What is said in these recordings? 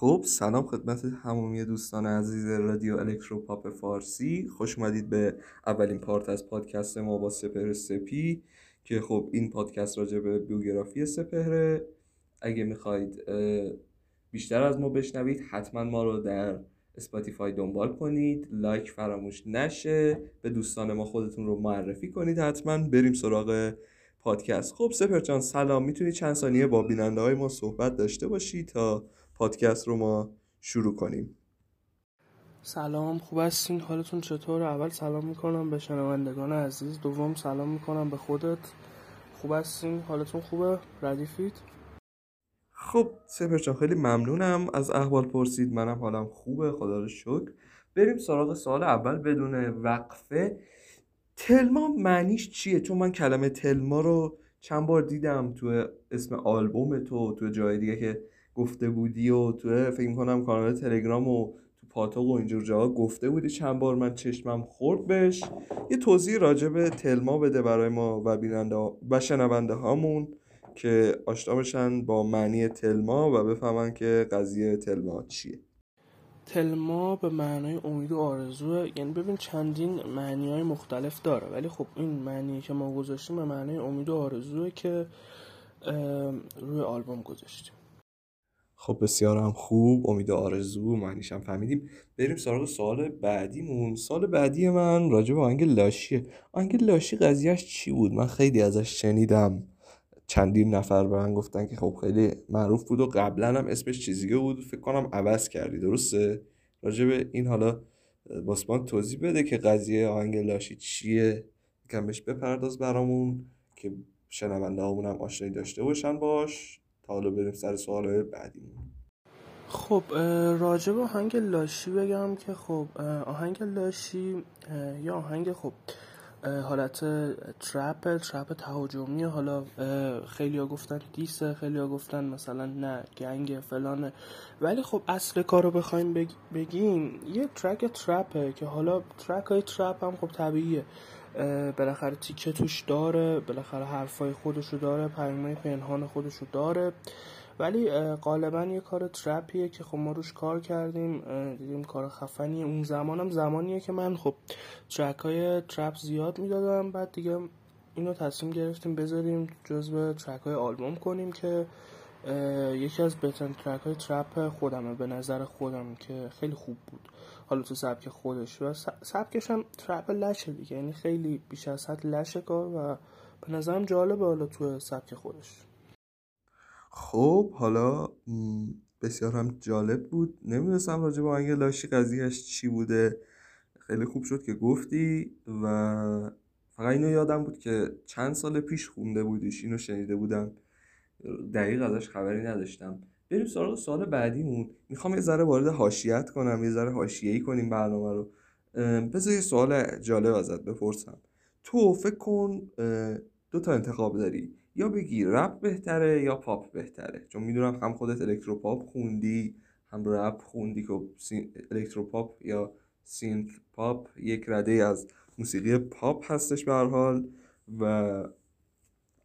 خب سلام خدمت همومی دوستان عزیز رادیو الکتروپاپ فارسی، خوش اومدید به اولین پارت از پادکست ما با سپهر سپی که خب این پادکست راجع به بیوگرافی سپهره. اگه میخواید بیشتر از ما بشنوید حتما ما رو در اسپاتیفای دنبال کنید، لایک فراموش نشه، به دوستان ما خودتون رو معرفی کنید. حتما بریم سراغ پادکست. خب سپهر جان سلام، میتونید چند ثانیه با بیننده های ما صحبت داشته باشید تا پادکست رو ما شروع کنیم؟ سلام، خوب هستین؟ حالتون چطور؟ اول سلام میکنم به شنوندگان عزیز، دوم سلام میکنم به خودت. خوب هستین؟ حالتون خوبه؟ ردیفید؟ خب سپهر جان خیلی ممنونم از احوال پرسید، منم حالم خوبه خدا رو شکر. بریم سراغ سوال اول بدون وقفه. تلما معنیش چیه؟ چون من کلمه تلما رو چند بار دیدم تو اسم آلبوم تو جای دیگه که گفته بودی و تو فکر می‌کنم کانال تلگرام و تو پاتوق و اینجور جاها گفته بودی چند بار، من چشمم خورد بهش. یه توضیح راجع به تلما بده برای ما و بیننده و شنونده هامون که آشنا بشن با معنی تلما و بفهمن که قضیه تلما چیه. تلما به معنای امید و آرزوه، یعنی ببین چندین معنی‌های مختلف داره ولی خب این معنی که ما گذاشتیم به معنای امید و آرزوه که روی آلبوم گذاشتیم. خب بسیار هم خوب، امید و آرزو معنیش هم فهمیدیم. بریم سراغ سوال بعدیمون. سوال بعدی من راجع به آهنگ لاشیه. آهنگ لاشی قضیهش چی بود؟ من خیلی ازش شنیدم، چندین نفر به من گفتن که خب خیلی معروف بود و قبلا هم اسمش چیزیه بود، فکر کنم عوض کردی، درسته؟ راجع به این حالا باسمان توضیح بده که قضیه آهنگ لاشی چیه، یکم بهش بپرداز برامون که شنونده هامون هم آشنایی داشته باشن باش. حالا بریم سر سوال بعدی. خب راجع به آهنگ لاشی بگم که خب آهنگ لاشی یا آهنگ خب حالت ترپ تهاجمی، حالا خیلیا گفتن دیسه، خیلیا گفتن مثلا نه گنگ فلانه، ولی خب اصل کار رو بخوایم بگیم یه ترک ترپه که حالا ترک های ترپ هم خب طبیعیه، بالاخره تیکه توش داره، بالاخره حرفای خودشو داره، پیامای پنهان خودشو داره، ولی غالبا یه کار ترپیه که خب ما روش کار کردیم، دیدیم کار خفنیه. اون زمانم زمانیه که من خب ترکای ترپ زیاد میدادم، بعد دیگه اینو تصمیم گرفتیم بذاریم جزو ترکای آلبوم کنیم که یکی از بهترین ترکای ترپ خودمه به نظر خودم که خیلی خوب بود، حالا تو سبک خودش و سبکش هم ترپ لشه دیگه، یعنی خیلی بیش از حد لشه کار و به نظرم جالبه حالا تو سبک خودش. خب حالا بسیار هم جالب بود، نمیدونستم راجع به آهنگ لاشی قضیهش چی بوده، خیلی خوب شد که گفتی. و فقط اینو یادم بود که چند سال پیش خونده بودیش، اینو شنیده بودم، دقیق ازش خبری نداشتم. بریم سراغ سوال بعدیمون. میخوام یه ذره وارد حاشیه‌ات کنم، یه ذره حاشیه‌ای کنیم برنامه رو. پس یه سوال جالب ازت بپرسم. تو فکر کن دو تا انتخاب داری، یا بگی رپ بهتره یا پاپ بهتره، چون میدونم هم خودت الکتروپاپ خوندی هم رپ خوندی که الکتروپاپ یا سینت پاپ یک رده از موسیقی پاپ هستش به هر حال و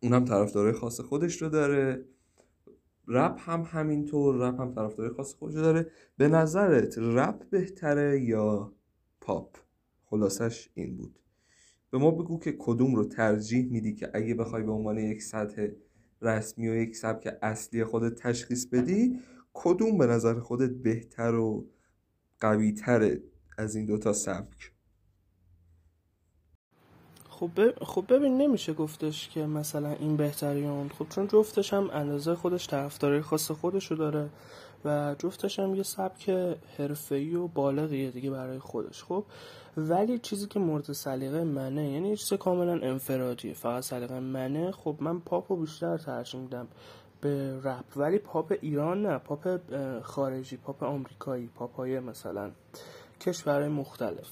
اونم طرفدارای خاص خودش رو داره، رپ هم همینطور، رپ هم طرفدارای خاص خودش رو داره. به نظرت رپ بهتره یا پاپ؟ خلاصش این بود. به ما بگو که کدوم رو ترجیح میدی که اگه بخوای به عنوان یک سطح رسمی و یک سبک اصلی خودت تشخیص بدی، کدوم به نظر خودت بهتر و قوی تره از این دوتا سبک؟ خب ببین نمیشه گفتش که مثلا این بهتره یا اون، خب چون جفتش هم اندازه خودش طرفدارای خاص خودشو داره و جفتش هم یه سبک حرفه‌ای و بالغیه دیگه برای خودش. خب ولی چیزی که مورد سلیقه منه، یعنی یه چیز کاملا انفرادیه فقط سلیقه منه، خب من پاپو بیشتر ترجیح میدم به رپ، ولی پاپ ایران نه، پاپ خارجی، پاپ آمریکایی، پاپای مثلا کشورهای مختلف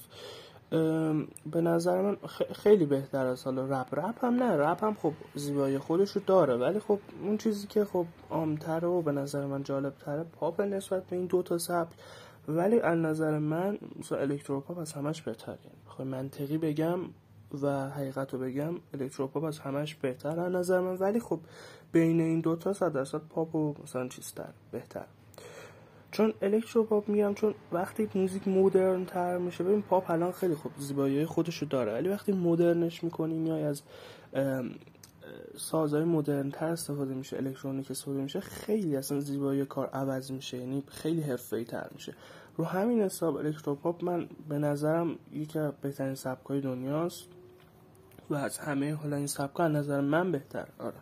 به نظر من خیلی بهتر از حالا رپ هم نه، رپ هم خب زیبایی خودشو داره ولی خب اون چیزی که خب عام‌تره و به نظر من جالب‌تره پاپ نسبت به این دو تا سبک، ولی از نظر من مثلا الکتروپاپ از همش بهتره، یعنی بخوام منطقی بگم و حقیقتو بگم الکتروپاپ از همش بهتره از نظر من، ولی خب بین این دو تا 100% پاپ و مثلا چیزتر بهتر، چون الکترو پاپ میگم، چون وقتی موزیک مدرن تر میشه، ببین پاپ الان خیلی خوب زیبایی خودشو داره، ولی وقتی مدرنش میکنی میای از سازهای مدرن تر استفاده میشه، الکترونیک استفاده میشه، خیلی اصلا زیبایی کار عوض میشه، یعنی خیلی حرفه‌ای تر میشه. رو همین حساب الکترو پاپ من به نظرم یکی از بهترین سبکای دنیاست و از همه حالا این سبکا از نظر من بهتر. آره،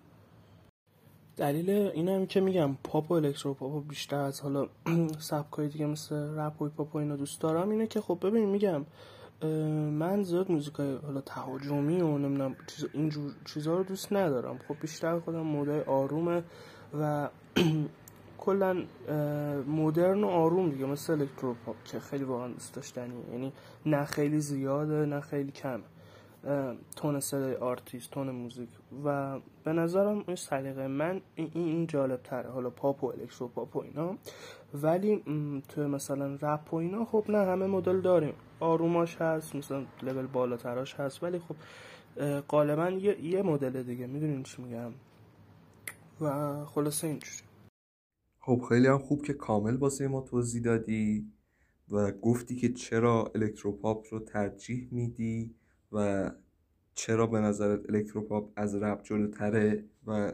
دلیل اینم که میگم پاپ و الکترو پاپ بیشتر از حالا سبکای دیگه مثل رپ و پاپ و اینا دوست دارم اینه که خب ببین میگم من زیاد موزیکای حالا تهاجمی و نمیدونم اینجور چیزا رو دوست ندارم. خب بیشتر خودم مودای آرومه و کلا مدرن و آروم دیگه، مثل الکترو پاپ که خیلی واقعا دوست داشتنیه، یعنی نه خیلی زیاده نه خیلی کمه، تون صدای آرتیست، تون موزیک، و به نظرم این سلیقه من این جالب تره، حالا پاپ و الکترو پاپ و اینا. ولی تو مثلا رپ و اینا خب نه همه مدل داریم، آروماش هست، مثلا لول بالاتراش هست، ولی خب غالبا یه مدل دیگه، میدونین چی میگم، و خلاصه اینجوری. خب خیلی هم خوب که کامل واسه ما توضیح دادی و گفتی که چرا الکترو پاپ رو ترجیح میدی و چرا به نظرت الکتروپاپ از رپ جلوتره و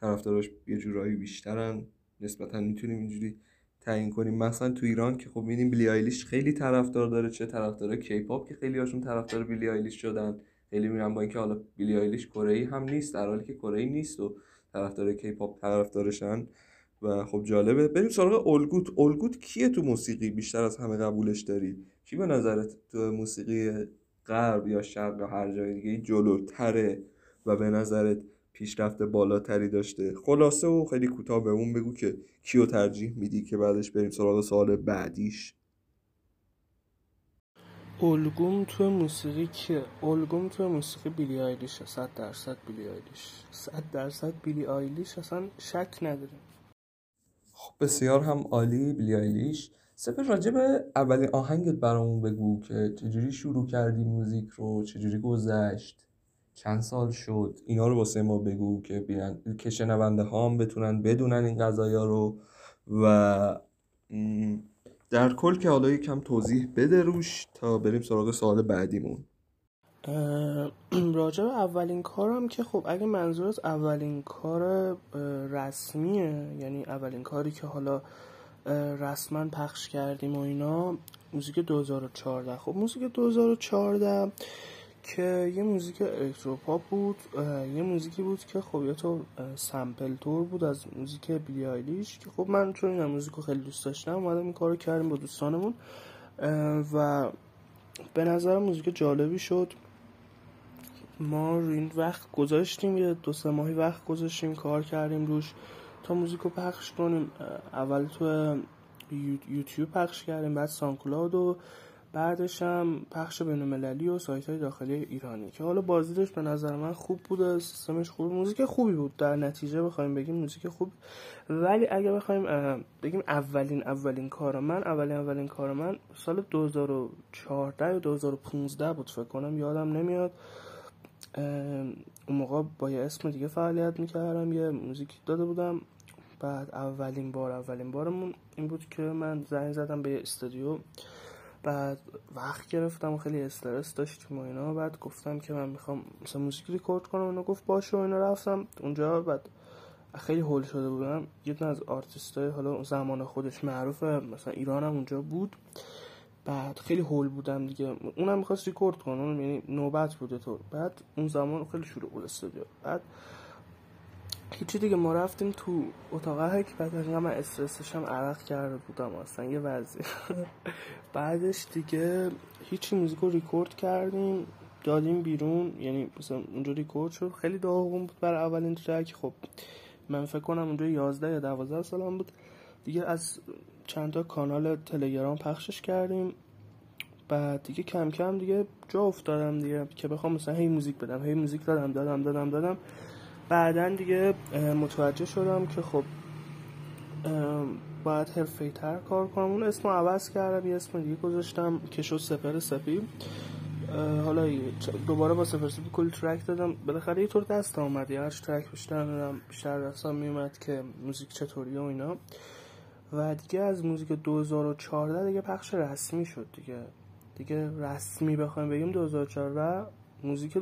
طرفداراش یه جورایی بیشترن، نسبتا میتونیم اینجوری تعیین کنیم. مثلا تو ایران که خب می‌بینیم بیلی آیلیش خیلی طرفدار داره، چه طرفدار کی‌پاپ که خیلی هاشون طرفدار بیلی آیلیش شدن، خیلی میرن با اینکه حالا بیلی آیلیش کره‌ای هم نیست، در حالی که کره‌ای نیست و طرفدار کی‌پاپ طرفدارشن و خب جالبه. بریم سراغ الگوت کیه تو موسیقی بیشتر از همه قبولش داری؟ کی به نظرت تو موسیقی غرب یا شرق یا هر جای دیگه جلوتره و به نظرت پیشرفت بالاتری داشته؟ خلاصه و خیلی کوتاه بهمون بگو که کیو ترجیح میدی که بعدش بریم سراغ سوال بعدیش. الگوم تو موسیقی که الگوم تو موسیقی بیلی آیلیش، 100% بیلی آیلیش، 100% بیلی آیلیش، اصلا شک نداریم. خب بسیار هم عالی، بیلی آیلیش. سپر، راجب اولین آهنگت برامون بگو که چجوری شروع کردی موزیک رو، چجوری گذشت، چند سال شد، اینا رو واسه ما بگو که بیان که شنونده ها هم بتونن بدونن این قضایا رو و در کل که حالا یکم توضیح بده روش تا بریم سراغ سوال بعدیمون. راجع به اولین کارم که خب اگه منظورت اولین کار رسمیه، یعنی اولین کاری که حالا رسما پخش کردیم و اینا، موزیک 2014. خب موزیک 2014 که یه موزیک الکتروپاپ بود، یه موزیکی بود که خب یه تو سمپل تور بود از موزیک بیلی آیلیش که خب من چون این موزیک رو خیلی دوست داشتم اومدم این کارو کردیم با دوستانمون و به نظر موزیک جالبی شد. ما رو این وقت گذاشتیم، یه 2-3 ماهی وقت گذاشتیم کار کردیم روش تا موزیکو پخش کنیم. اول تو یوتیوب پخش کردیم، بعد سانکلاد و بعدش هم پخش بین‌المللی و سایت‌های داخلی ایرانی که حالا بازدیدش به نظر من خوب بود، سیستمش خوب، موزیک خوبی بود. در نتیجه بخوایم بگیم موزیک خوب. ولی اگه بخوایم بگیم اولین کار من، اولین کار من سال 2014 یا 2015 بود فکر کنم، یادم نمیاد. اون موقع با یه اسم دیگه فعالیت میکردم، یه موزیکی داده بودم. بعد اولین بارمون این بود که من زنگ زدم به استودیو، بعد وقت گرفتم و خیلی استرس داشتیم و اینا. بعد گفتم که من میخوام مثلا موزیکی ریکورد کنم، اونا گفت باشه و اینا. رفتم اونجا، بعد خیلی هول شده بودم. یه دونه از آرتیستای حالا زمان خودش معروفه مثلا ایران هم اونجا بود، بعد خیلی هول بودم دیگه، اونم می‌خواست ریکورد کنه، اونم یعنی نوبت بوده تو. بعد اون زمان خیلی شروع بود استودیو، بعد هیچی دیگه، ما رفتیم تو اتاقه که بعد من استرسش هم عرق کرده بودم اصلا یه وضعی. بعدش دیگه هیچی، موزیکو ریکورد کردیم دادیم بیرون، یعنی مثلا اونجا ریکورد شد. خیلی داغون بود برای اولین ترک. خب من فکر کنم اونجا 11 یا 12 سالم بود دیگه. از چند تا کانال تلگرام پخشش کردیم. بعد دیگه کم کم دیگه جا افتادم دیگه که بخوام مثلا هی موزیک بدم، هی موزیک دادم. بعدن دیگه متوجه شدم که خب باید حرفه‌ای‌تر کار کنم. اون اسمو عوض کردم، یه اسم دیگه گذاشتم که شد سپهر سپی. حالا دوباره با سپهر سپی کلی ترک دادم، بالاخره یه طور دست اومد، هر ترک بیشتر دادم، بیشتر دستم میومد که موزیک چطوریه و اینا. و دیگه از موزیک 2014 دیگه پخش رسمی شد دیگه رسمی بخوایم بگیم 2014 موزیک 2014،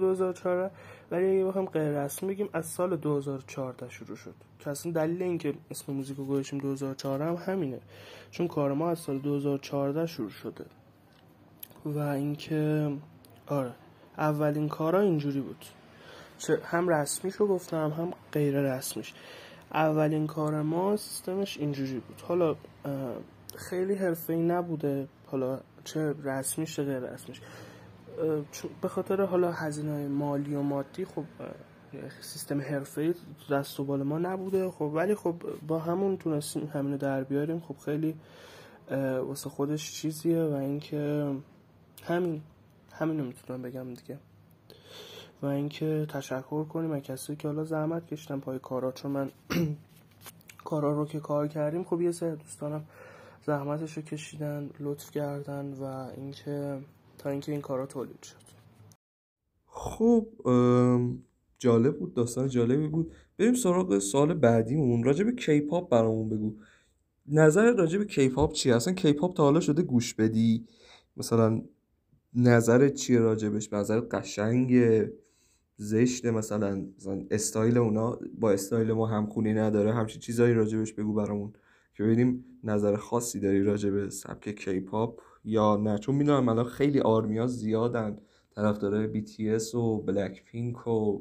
ولی اگه بخوایم غیر رسمی بگیم از سال 2014 شروع شد که اصلا دلیل اینکه اسم موزیک رو گذاشتیم 2014 هم همینه، چون کار ما از سال 2014 شروع شده و اینکه آره اولین کارا اینجوری بود، هم رسمیش رو گفتم هم غیر رسمیش. اولین کار ما سیستمش اینجوری بود، حالا خیلی حرفه‌ای نبوده، حالا چه رسمیش چه غیر رسمیش، به خاطر حالا هزینه‌های مالی و مادی خب سیستم حرفه‌ای دست و بال ما نبوده، خب ولی خب با همون تونستیم همینو در بیاریم، خب خیلی واسه خودش چیزیه و اینکه همینو میتونم بگم دیگه. و اینکه تشکر کنیم از کسایی که حالا زحمت کشیدن پای کارا، چون من کارا رو که کار کردیم خب یه سری دوستانم زحمتش رو کشیدن، لطف کردن و اینکه تا اینکه این کارا تولید شد. خب جالب بود، داستان جالبی بود. بریم سراغ سوال بعدیمون، راجع به کی‌پاپ برامون بگو، نظر راجع به کی‌پاپ چیه؟ اصلا کی‌پاپ تا حالا شده گوش بدی؟ مثلا نظرت چیه راجبش؟ نظرت قشنگه، زشته، مثلا استایل اونا با استایل ما همخونی نداره، همچین چیزایی راجبش بگو برامون که ببینیم نظر خاصی داری راجب سبک کی‌پاپ یا نه، چون میدونم الان خیلی آرمیا زیادن، طرفدارای BTS و بلک پینک و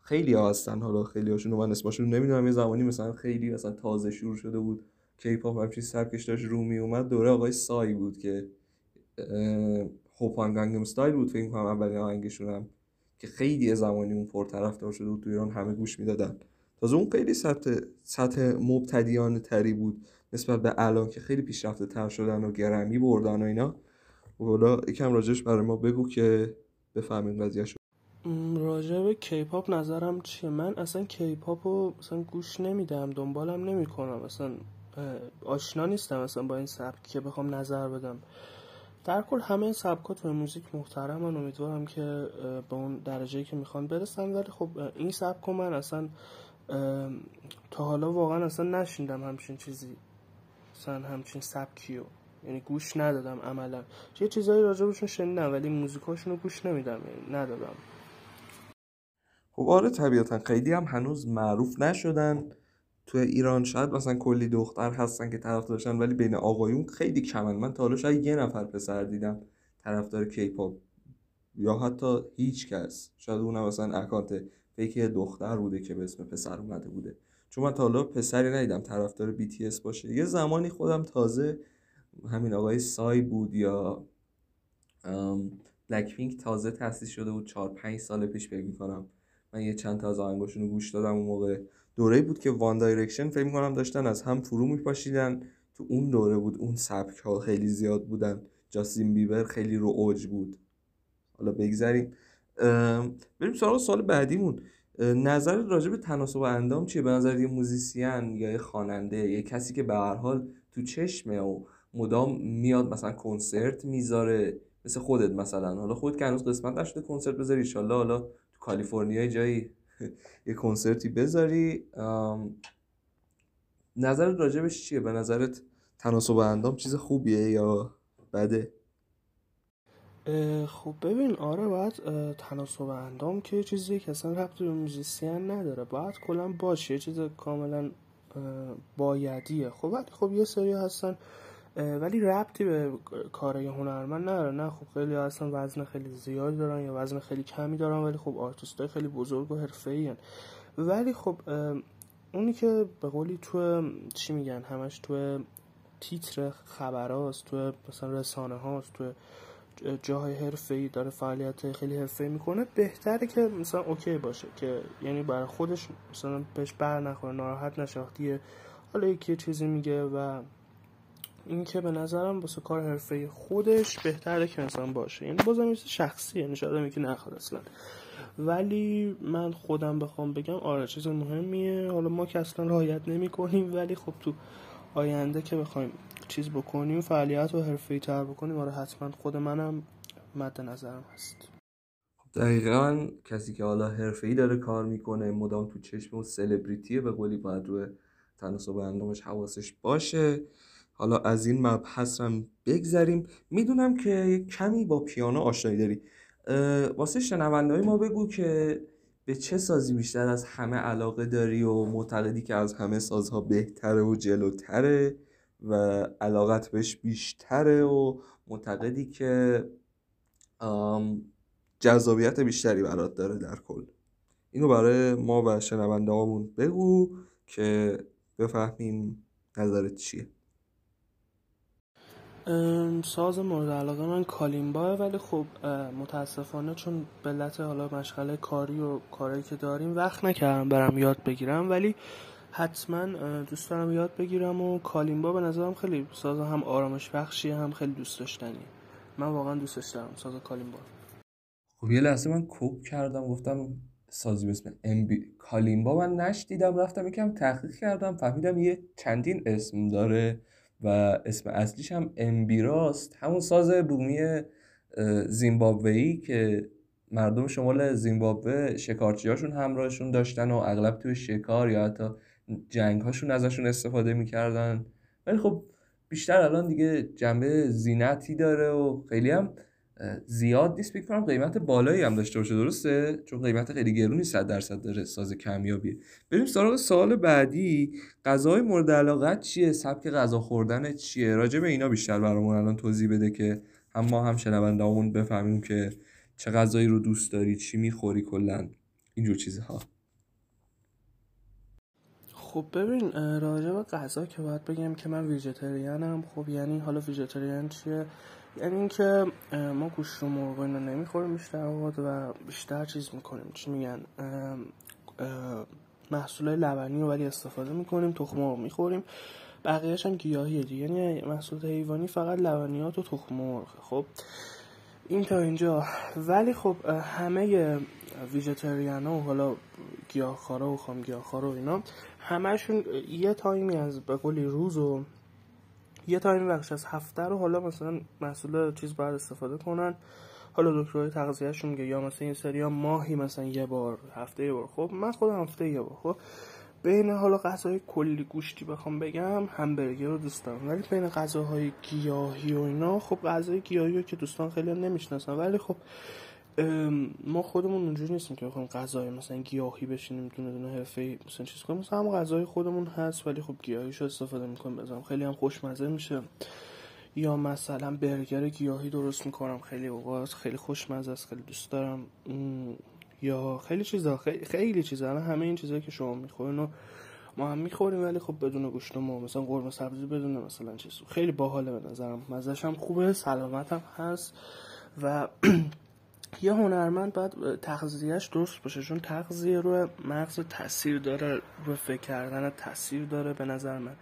خیلی ها هستن، حالا خیلی هاشون من اسمشون نمیدونم، یه زمانی مثلا خیلی مثلا تازه شروع شده بود کی‌پاپ همچین سبکش داشت رو می اومد، دوره آقای سای بود که هوپان گنگنام استایل بود فکر کنم اولین آهنگشون هم که خیلی زمانی اون پرطرفدار شده بود تو ایران، همه گوش میدادن. تازه اون خیلی سطح مبتدیانه تری بود نسبت به الان که خیلی پیشرفته تر شدن و گرمی بردن و اینا. حالا یکم راجعش برای ما بگو که بفهمیم قضیه‌شو. راجع به کی‌پاپ نظرم چیه؟ من اصلا کی‌پاپو اصلا گوش نمیدم، دنبالم نمیکنم، اصلا آشنا نیستم اصلا با این سبک که بخوام نظر بدم. در کل همه سبکات و موزیک محترمن، امیدوارم که به اون درجه‌ای که میخوان برسن، ولی خب این سبک رو من اصلا تا حالا واقعا اصلا نشیندم همچین چیزی، اصلا همچین سبکیو یعنی گوش ندادم عملا. یه چیزایی راجبشون شنیدم ولی موزیکاشون رو گوش نمیدم، یعنی ندادم. خب آره طبیعتا خیلی هم هنوز معروف نشدن تو ایران، شاید مثلا کلی دختر هستن که طرفدارشن ولی بین آقایون خیلی کمن، من تا حالا شاید یه نفر پسر دیدم طرفدار کی‌پاپ یا حتی هیچ کس، شاید اونم مثلا اکانت فیک دختر بوده که به اسم پسر اومده بوده، چون من تا حالا پسری ندیدم طرفدار BTS باشه. یه زمانی خودم تازه همین آقای سای بود یا بلک پینک تازه تأسیس شده بود 4-5 سال پیش فکر می‌کنم، من یه چند تا از آهنگاشون رو گوش دادم، اون موقع دوره بود که وان دایرکشن فکر می‌کنم داشتن از هم فرو می‌پاشیدن، تو اون دوره بود اون سبک‌ها خیلی زیاد بودن، جاستین بیبر خیلی رو اوج بود. حالا بگذریم بریم سراغ سوال بعدیمون، نظر راجع به تناسب اندام چیه؟ به نظر یه موزیسین یا یه خواننده یا کسی که به هر حال تو چشمه و مدام میاد مثلا کنسرت میذاره مثل خودت، مثلا حالا خودت که هنوز قسمت نشده کنسرت بذاری، ان شاءالله حالا تو کالیفرنیا جایی یه کنسرتی بذاری، نظرت راجبش چیه؟ به نظرت تناسب اندام چیز خوبیه یا بده؟ خب ببین آره باید تناسب اندام که چیزیه که اصلا ربطی به موزیسین نداره، باید کلا باشه، چیز کاملا بایدیه. خب ولی خب یه سری هستن ولی ربطی به کارای هنرمند نداره، نه خب خیلی اصلا وزن خیلی زیاد دارن یا وزن خیلی کمی دارن، ولی خب آرتیستای خیلی بزرگ و حرفه‌ای ان، ولی خب اونی که به قولی تو چی میگن همش تو تیتر خبراست، تو مثلا رسانه هاست، تو جاهای حرفه‌ای داره فعالیت خیلی حرفه‌ای میکنه، بهتره که مثلا اوکی باشه که یعنی برای خودش مثلا بهش بر نخوره، ناراحت نشه وقتی حالا یکی چیزی میگه، و این که به نظرم واسه کار حرفه‌ای خودش بهتره که انسان باشه، یعنی بازم این شخصیه، یعنی شاید میگه نخواد اصلا، ولی من خودم بخوام بگم آره چیز مهمیه، حالا ما که اصلا رعایت نمی‌کنیم ولی خب تو آینده که بخوایم چیز بکنیم فعالیت رو حرفه‌ای‌تر بکنیم آره حتما خود منم مد نظرم هست. دقیقاً کسی که حالا حرفه‌ای داره کار میکنه مدام تو چشم و سلبریتیه، به قولی باید روی تناسب اندامش حواسش باشه. حالا از این مبحث هم بگذریم. میدونم که کمی با پیانو آشنایی داری، واسه شنونده‌های ما بگو که به چه سازی بیشتر از همه علاقه داری و معتقدی که از همه سازها بهتره و جلوتره و علاقت بهش بیشتره و معتقدی که جذابیت بیشتری برات داره در کل. اینو برای ما و شنونده‌هامون بگو که بفهمیم نظرت چیه. ساز مورد علاقه من کالیمباه، ولی خب متاسفانه چون به علت حالا مشغله کاری و کاری که داریم وقت نکردم برم یاد بگیرم، ولی حتما دوست دارم یاد بگیرم و کالیمبا به نظرم خیلی ساز هم آرامش بخشیه هم خیلی دوست داشتنیه. من واقعا دوستش دارم ساز کالیمبا. خب یه لحظه من کوک کردم، گفتم سازی به اسم کالیمبا من نشدیدم، رفتم یکم تحقیق کردم فهمیدم یه چندین اسم داره و اسم اصلیش هم امبیراست، همون ساز بومی زیمبابویی که مردم شمال زیمبابوه شکارچیاشون همراهشون داشتن و اغلب توی شکار یا حتی جنگ‌هاشون ازشون استفاده می‌کردن. ولی خب بیشتر الان دیگه جنبه زینتی داره و خیلی هم زیاد نیست، فکر کنم قیمت بالایی هم داشته باشه، درسته؟ چون قیمت خیلی گرونی 100% داره، ساز کمیابیه. بریم سراغ سوال بعدی. غذای مورد علاقت چیه؟ سبک غذا خوردن چیه؟ راجع به اینا بیشتر برامون الان توضیح بده که هم ما هم شنونده‌هامون بفهمیم که چه غذایی رو دوست داری، چی می‌خوری کلاً اینجور چیزها. خب ببین راجع به غذا که باید بگم که من ویژیتریانم. خب یعنی حالا ویژیتریان چیه؟ یعنی اینکه ما گوشت و مرغ و اینا نمیخوریم بیشتر و بیشتر چیز میکنیم، چی میگن، محصولات لبنی رو ولی استفاده میکنیم، تخم مرغ میخوریم، بقیه‌اش هم گیاهیه دیگه، یعنی محصولات حیوانی فقط لبنیات و تخم مرغ. خب این تا اینجا. ولی خب همه ویژیتریانا و حالا گیاهخوارا و خام گیاهخوارا و اینا همه‌شون یه تایمی از به قولی روز و یه تایمی بخش از هفته رو حالا مثلا محصول چیز باید استفاده کنن. حالا دکترهای تغذیه‌شون میگه یا مثلا این سریا ماهی مثلا یه بار، هفته یه بار. خب من خودم هفته یه بار. خب بین حالا غذاهای کلی گوشتی بخوام بگم همبرگر رو دوست دارم، ولی بین غذاهای گیاهی و اینا خب غذای گیاهی رو که دوستان خیلی نمیشناسن، ولی خب ما خودمون اونجوری نیستیم که بخوام غذای مثلا گیاهی بشینیم دونه دونه حرفه‌ای مثلا چیز کنیم، مثلا هم غذای خودمون هست ولی خب گیاهیشو استفاده می‌کنیم، مثلا خیلی هم خوشمزه میشه. یا مثلا برگر گیاهی درست می‌کنم خیلی اوقات، خیلی خوشمزه است، خیلی دوست دارم. یا خیلی چیزا، خیلی چیزا، همه این چیزایی که شما می‌خورین و ما هم می‌خوریم ولی خب بدون گوشت و ما مثلا قرمه سبزی بدون مثلا چیز، خیلی باحاله به نظرم، مزه‌ش هم خوبه، سلامتم هست و یه هنرمند باید تغذیهش درست باشه، چون تغذیه روی مغز تاثیر داره، روی فکر کردن تاثیر داره به نظر من.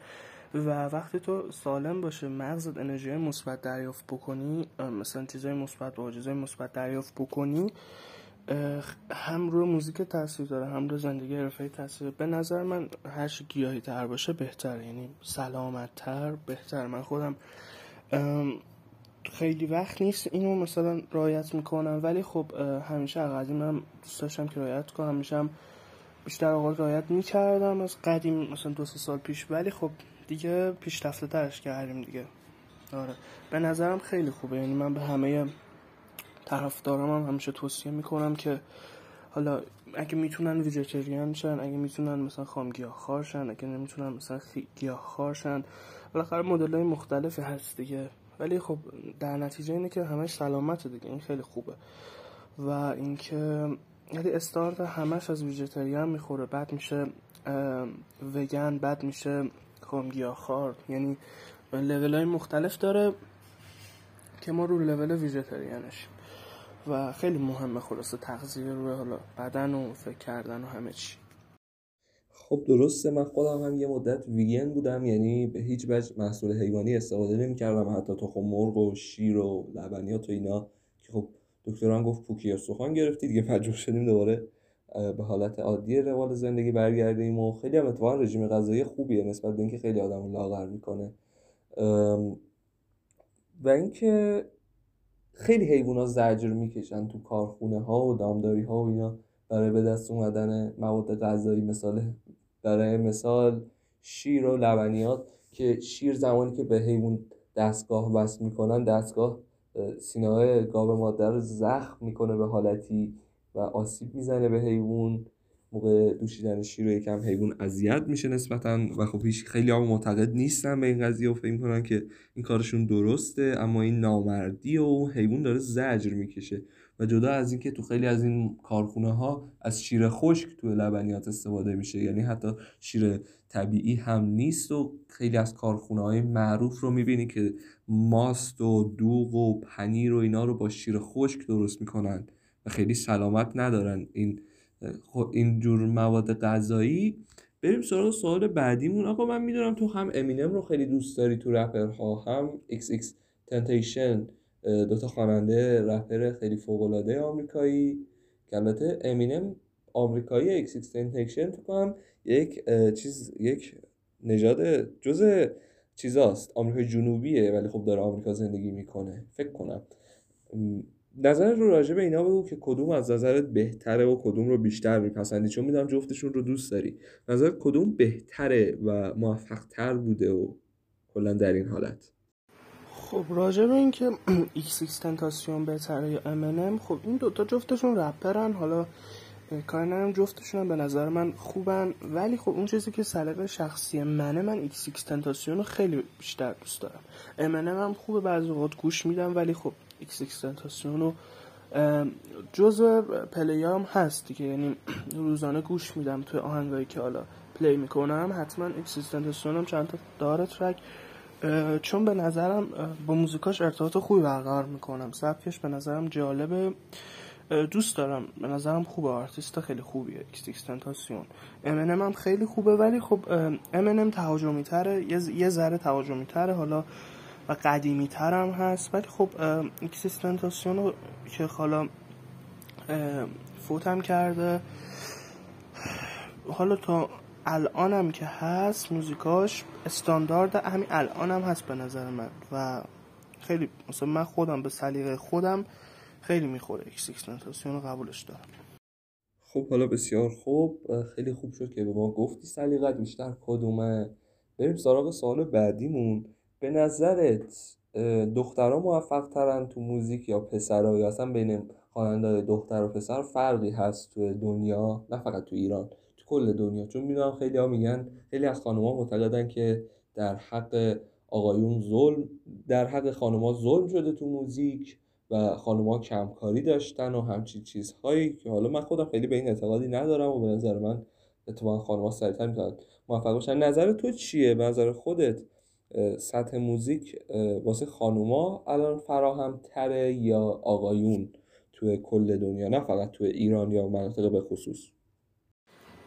و وقتی تو سالم باشه مغزت انرژی مثبت دریافت بکنی، مثلا چیزای مثبت و آجزای مثبت دریافت بکنی، هم روی موزیک تاثیر داره هم روی زندگی حرفه‌ای تاثیر. به نظر من هر چی گیاهی تر باشه بهتره، یعنی سلامت تر بهتر. من خودم خیلی وقت نیست اینو مثلا رعایت میکنم، ولی خب همیشه قدیمم دوست داشتم که رعایت کنم، همیشه هم بیشتر اوقات رعایت میکردم از قدیم، مثلا 2-3 سال پیش، ولی خب دیگه پیشرفته ترش کردیم دیگه. آره به نظرم خیلی خوبه، یعنی من به همه طرفدارام هم همیشه توصیه میکنم که حالا اگه میتونن ویژیتریان شن، اگه میتونن مثلا خام گیاهخوار شن، اگه نمیتونن مثلا گیاهخوار شن، بالاخره مدل‌های مختلفی هست دیگه، ولی خب در نتیجه اینه که همش سلامته دیگه. این خیلی خوبه. و اینکه یعنی استارت همش از ویژیتریان میخوره، بعد میشه وگن، بعد میشه خام گیاهخوار، یعنی لول‌های مختلف داره که ما رو لول ویژیتریانش و خیلی مهمه خلاصه تغذیه رو حالا بدن و فکر کردن و همه چی. خب درسته، من خودم هم یه مدت ویگن بودم، یعنی به هیچ وجه محصول حیوانی استفاده نمی‌کردم، حتی تخم مرغ و شیر و لبنیات و اینا، که خب دکتران گفت پوکی استخوان گرفتی دیگه، مجبور شدیم دوباره به حالت عادی روال زندگی برگردیم و خیلی هم اتفاقا رژیم غذایی خوبیه نسبت به اینکه خیلی آدمو لاغر میکنه. و اینکه خیلی حیونا زجر میکشن تو کارخونه ها و دامداری ها و اینا برای به دست اومدن مواد غذایی، مثال برای مثال شیر و لبنیات که شیر زمانی که به حیوان دستگاه وصل میکنن دستگاه سینه‌های گاو مادر رو زخم میکنه به حالتی و آسیب میزنه به حیوان. موقع دوشیدن شیر رو یکم حیوان اذیت میشه نسبتاً و خب خیلی هم معتقد نیستن به این قضیه و فکر میکنن که این کارشون درسته، اما این نامردی و حیوان داره زجر میکشه. و جدا از این که تو خیلی از این کارخونه ها از شیر خشک تو لبنیات استفاده میشه، یعنی حتی شیر طبیعی هم نیست و خیلی از کارخونه های معروف رو میبینی که ماست و دوغ و پنیر و اینا رو با شیر خشک درست میکنن و خیلی سلامت ندارن این جور مواد غذایی. بریم سراغ سوال بعدیمون. آقا من میدونم تو هم امینم رو خیلی دوست داری تو رپرها، هم XXXTentacion، دوتا خواننده رپر خیلی فوق‌العاده آمریکایی. البته امینم آمریکایی، XXXTentacion تو کنم یک نژاد جزء چیزاست، آمریکای جنوبیه ولی خب داره آمریکا زندگی میکنه. فکر کنم نظر رو راجع به اینا بگو که کدوم از نظرت بهتره و کدوم رو بیشتر میپسندی، چون میدونم جفتشون رو دوست داری. نظرت کدوم بهتره و موفق‌تر بوده و کلا در این حالت؟ خب راجع به این که XXXTentacion بهتره یا Eminem، خب این دوتا جفتشون رپرن، حالا کارنم جفتشون به نظر من خوبن، ولی خب اون چیزی که سلیقه شخصی منه، من XXXTentacion رو خیلی بیشتر دوست دارم. Eminem هم خوبه، بعضی وقت گوش میدم، ولی خب XXXTentacion رو جزو پلیام هست دیگه، یعنی روزانه گوش میدم توی آهنگایی که حالا پلی میکنم حتما XXXTentacion هم چند تا داره ترک، چون به نظرم با موزیکاش ارتباط خوبی برقرار میکنم، سبکش به نظرم جالبه، دوست دارم، به نظرم خوبه، آرتیست خیلی خوبیه XXXTentacion. Eminem هم خیلی خوبه، ولی خب Eminem تهاجمی تره، یه ذره تهاجمی تره حالا و قدیمی تر هم هست، ولی خب XXXTentacion که حالا فوتم کرده، حالا تا الانم که هست موزیکاش استاندارد همین الانم هست به نظر من و خیلی مثلا من خودم به سلیقه خودم خیلی میخوره، XXXTentacion رو قبولش دارم. خب حالا بسیار خوب، خیلی خوب شد که به ما گفتی سلیقت بیشتر کدومه. بریم سراغ سوال بعدیمون. به نظرت دخترها موفق ترن تو موزیک یا پسرها، یا اصلا بین خواننده‌های دختر و پسر فرقی هست تو دنیا، نه فقط تو ایران، تو کل دنیا؟ چون میدونم خیلی‌ها میگن، خیلی از خانم‌ها معتقدن که در حق آقایون ظلم، در حق خانم‌ها ظلم شده تو موزیک و خانم‌ها کمکاری داشتن و همچین چیزهایی که حالا من خودم خیلی به این اعتقادی ندارم و به نظر من اتفاقا خانم‌ها سریع‌تر میتونن موفق بشن. نظر تو چیه؟ به نظر خودت سطح موزیک واسه خانوما الان فراهم تره یا آقایون توی کل دنیا، نه فقط توی ایران یا مناطق به خصوص؟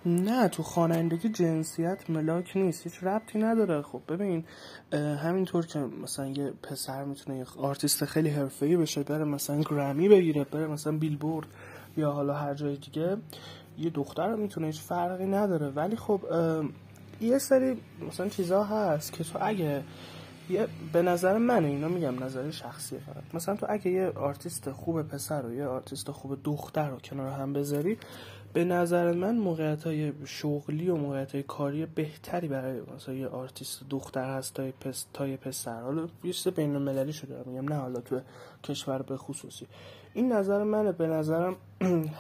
نه، تو خوانندگی جنسیت ملاک نیست، هیچ ربطی نداره. خب ببین همینطور که مثلا یه پسر میتونه یه آرتیست خیلی حرفه‌ای بشه، بره مثلا گرمی بگیره، بره مثلا بیلبورد یا حالا هر جای دیگه، یه دختر میتونه، هیچ فرقی نداره. ولی خب یه سری مثلا چیزا هست که تو اگه یه، به نظر من اینا میگم نظر شخصیه فقط، مثلا تو اگه یه آرتیست خوب پسر و یه آرتیست خوب دختر رو کنار هم بذاری، به نظر من موقعیت‌های شغلی و موقعیت‌های کاری بهتری برای مثلا یه آرتیست دختر هست تا یه پسر. حالا یه چیز بین‌المللی شده میگم، نه حالا تو کشور به خصوصی. این نظر منه، به نظرم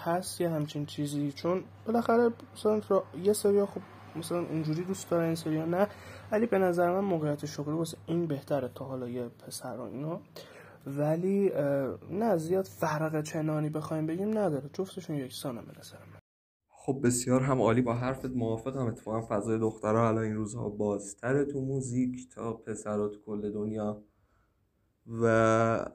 هست یه همچین چیزی، چون بالاخره مثلا یه سری خوب مثلا اینجوری دوست دارن، این سری نه، ولی به نظر من موقعیت شغلی واسه این بهتره تا حالا یه پسر و اینا. ولی نه، زیاد فرق چنانی بخوایم بگیم نداره، جفتشون یکسانه به نظر من. خب بسیار هم عالی، با حرفت موافقم. اتفاقا فضای دخترها الان این روزها بازتره تو موزیک تا پسرها تو کل دنیا. و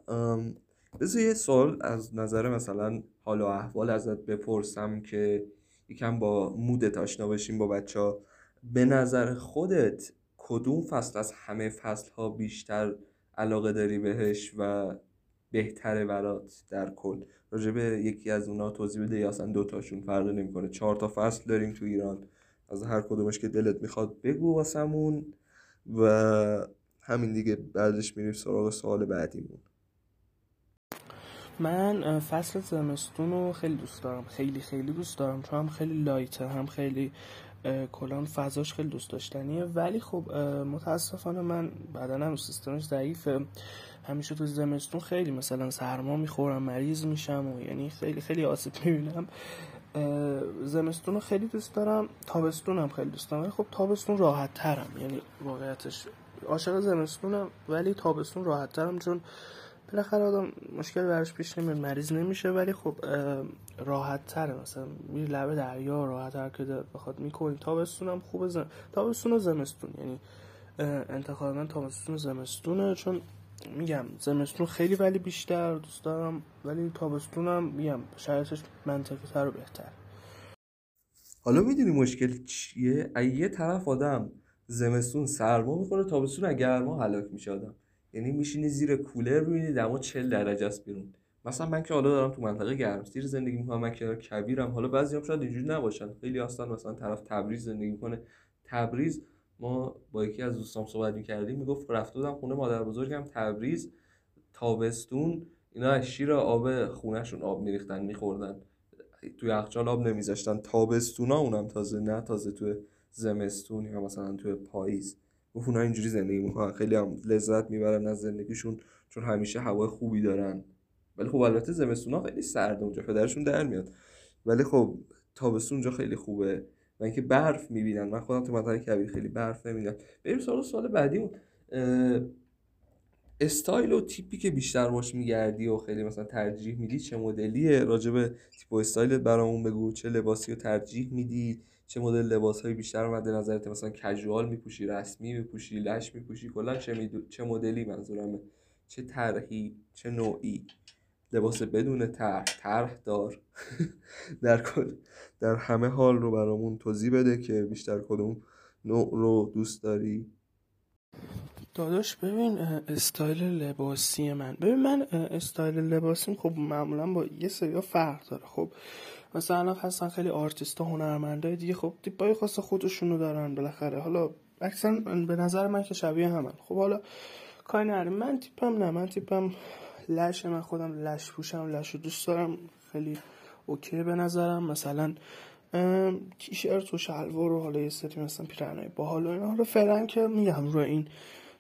بذار یه سوال از نظر مثلا حال و احوال ازت بپرسم که یکم با مودت آشنا بشیم با بچه‌ها. به نظر خودت کدوم فصل از همه فصل‌ها بیشتر علاقه داری بهش و بهتره برات در کل؟ راجع به یکی از اونها توضیح بده یا اصلا دوتاشون، فرقی نمی‌کنه. 4 فصل داریم تو ایران، از هر کدومش که دلت میخواد بگو واسمون و همین دیگه. بعدش میریم سراغ سوال بعدیمون. من فصل زمستون رو خیلی دوست دارم، خیلی دوست دارم، چون هم خیلی لایته، هم خیلی کلان فضاش خیلی دوست داشتنیه، ولی خب متاسفانه من بدنم سیستمش ضعیفه، همیشه تو زمستون خیلی مثلا سرما میخورم، مریض میشم و یعنی خیلی خیلی آسیب میبینم. زمستون رو خیلی دوست دارم، تابستون هم خیلی دوست دارم، ولی خب تابستون راحت ترم، یعنی واقعیتش عاشق زمستونم ولی تابستون راحت ترم، چون بالاخره آدم مشکل براش پیش نمیاد، مریض نمیشه، ولی خب راحت تره، مثلا میری لبه دریا راحت هر که بخواد میکنی. تابستون هم خوبه، تابستون و زمستون، یعنی انتخاب من تابستون و زمستونه، چون میگم زمستون خیلی ولی بیشتر دوست دارم، ولی تابستونم میگم شرایطش منطقی تر و بهتر. حالا میدونی مشکل چیه؟ یه طرف آدم زمستون سرما میخوره، تابستون اگه گرما هلاک میشه آدم، یعنی میشینی زیر کولر میبینی دما 40 درجه است بیرون. مثلا من که حالا دارم تو منطقه گرمسیر زندگی میکنم، من که کبیرم، حالا بعضیام شاید اینجوری نباشن، خیلی هستن مثلا طرف تبریز زندگی میکنه. تبریز ما با یکی از دوستام صحبت میکردیم، میگفت رفته بودم خونه مادر بزرگم تبریز، تابستون اینا از شیر آب خونهشون آب میریختن میخوردن، توی یخچال آب نمیذاشتن. تابستونا اونم تازه، نه تازه تو زمستون یا مثلا تو پاییز، اونا اینجوری زندگی میکنن، خیلی هم لذت میبرن از زندگیشون چون همیشه هوای خوبی دارن. ولی خب البته زمستونا خیلی سرده اونجا، پدرشون در میاد، ولی خب تابستون اونجا خیلی خوبه و اینکه برف میبینن. من خودم تو منطقه کبیر خیلی برف نمیبینم. بریم سراغ سوال بعدیمون. استایل و تیپی که بیشتر باش میگردی و خیلی مثلا ترجیح میدی چه مدلیه؟ راجع به تیپ و استایلت برامون بگو، چه لباسی رو ترجیح میدی، چه مدل لباس‌های بیشتر مد نظرت، مثلا کژوال می‌پوشی، رسمی می‌پوشی، لش می‌پوشی، کلا چه مدلی، منظورمه چه طرحی، چه نوعی لباس، بدون طرح دار در کل در همه حال رو برامون توضیح بده که بیشتر کدوم نوع رو دوست داری. داداش ببین استایل لباسی من، ببین من استایل لباسیم خب معمولا با یه سریا فرق داره. خب مثلا هستن خیلی آرتیستا، هنرمندای دیگه، خب تیپای خاص خودشونو دارن بالاخره، حالا اکثرا به نظر من که شبیه همن. خب حالا کاری نداریم، من تیپم نه، من تیپم لشه، من خودم لش پوشم، لشو دوست دارم، خیلی اوکی به نظرم. مثلا تیشرت و شلوار و حالا یه سری مثلا پیرنهای باحال و اینا، حالا فعلا که میگم رو این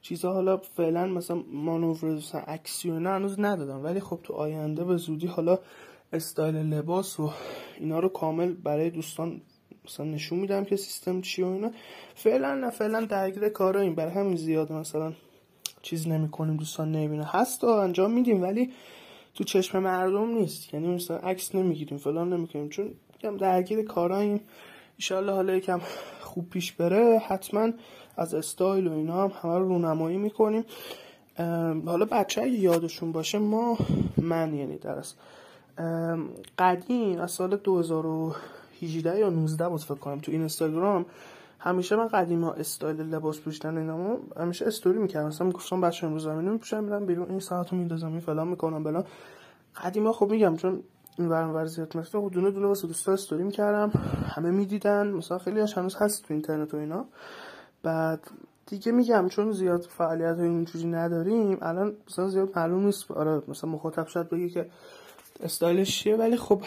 چیزا، حالا فعلا مثلا مانور مثلا اکسیون هنوز ندادم، ولی خب تو آینده به زودی حالا استایل لباس و اینا رو کامل برای دوستان مثلا نشون میدم که سیستم چی و اینا. فعلا نه، فعلا درگیر کاراییم، برای همین زیاد مثلا چیز نمی‌کنیم، دوستان نمی‌بینه، هست و انجام میدیم ولی تو چشم مردم نیست، یعنی مثلا عکس نمیگیریم، فلان نمی‌کنیم، چون میگم درگیر کاراییم. ان شاءالله حالا یکم خوب پیش بره حتما از استایل و اینا هم همه رو رونمایی می‌کنیم. حالا بچه‌ها یادشون باشه من یعنی درس قدیم از سال 2018 یا 19 بود فکر کنم، تو اینستاگرام همیشه من قدیما استایل لباس پوشیدن اینا همیشه استوری میکردم، مثلا میگفتم بچه‌ها امروز زمینو میپوشم، میرم بیرون این ساعتو میندازم، این فلان میکنم بلا قدیما. خب میگم چون این ورانور زیاد مثلا دونه دونه واسه دوستا استوری میکردم، همه میدیدن، مثلا خیلی‌هاش هنوز هست تو اینترنت و اینا. بعد دیگه میگم چون زیاد فعالیت اینجوری نداریم الان، مثلا زیاد معلوم نیست، آره مثلا مخاطب شاید بگه که استایلش چیه، ولی خب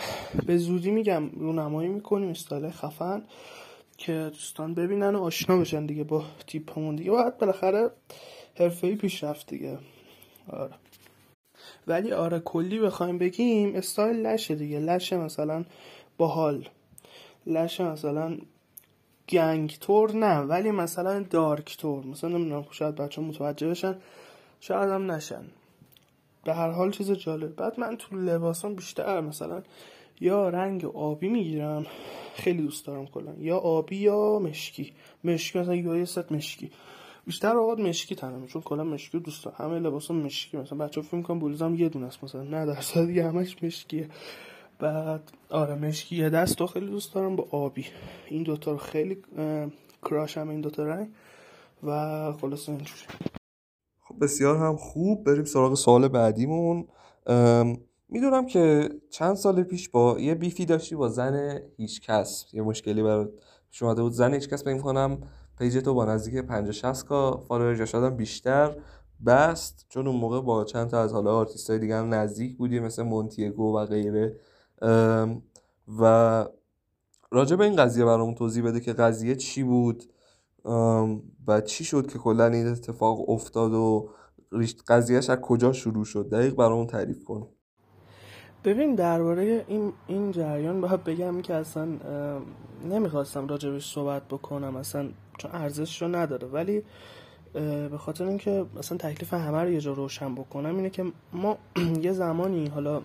به زودی میگم رونمایی میکنیم استایل خفن که دوستان ببینن و آشنا بشن دیگه با تیپمون دیگه، بعد بالاخره حرفه‌ای پیشرفت دیگه. آره ولی آره کلی بخوایم بگیم استایل لشه دیگه، لشه مثلا باحال، لشه مثلا گنگتور نه، ولی مثلا دارکتور، مثلا نمیدونم شاید بچه‌ها متوجه بشن شاید هم نشن، به هر حال چیز جالب. بعد من تو لباسام بیشتر مثلا یا رنگ آبی میگیرم، خیلی دوست دارم کلا، یا آبی یا مشکی مثلا، یا یه ست مشکی، بیشتر اوقات مشکی تنم، چون کلا مشکی دوست دارم، همه لباسام مشکی، مثلا بچه‌ها فکر می‌کنن بلوزام یه دونه است مثلا، نه درصد دیگه همش مشکیه. بعد آره مشکی یه دستو خیلی دوست دارم با آبی، این دوتا رو خیلی کراشم، این دوتا رنگ و خلاص اینجوری. خب بسیار هم خوب، بریم سراغ سوال بعدیمون. میدونم که چند سال پیش با یه بیفی داشتی با زن هیچکس، یه مشکلی برات پیش اومده بود. زن هیچکس فکر می‌کنم پیج تو با نزدیک 50-60 فالوور شدن بیشتر بست، چون اون موقع با چند تا از حالا آرتیستای دیگه هم نزدیک بودی مثل مونتیگو و غیره، و راجع به این قضیه برامون توضیح بده که قضیه چی بود و چی شد که کلا این اتفاق افتاد و قضیهش از کجا شروع شد. دقیق برامون تعریف کن. ببین درباره این جریان باید بگم که اصلا نمیخواستم راجبش صحبت بکنم، اصلا چون ارزشش رو نداره، ولی به خاطر اینکه اصلا تکلیف همه رو یه جا روشن بکنم اینه که ما یه زمانی، حالا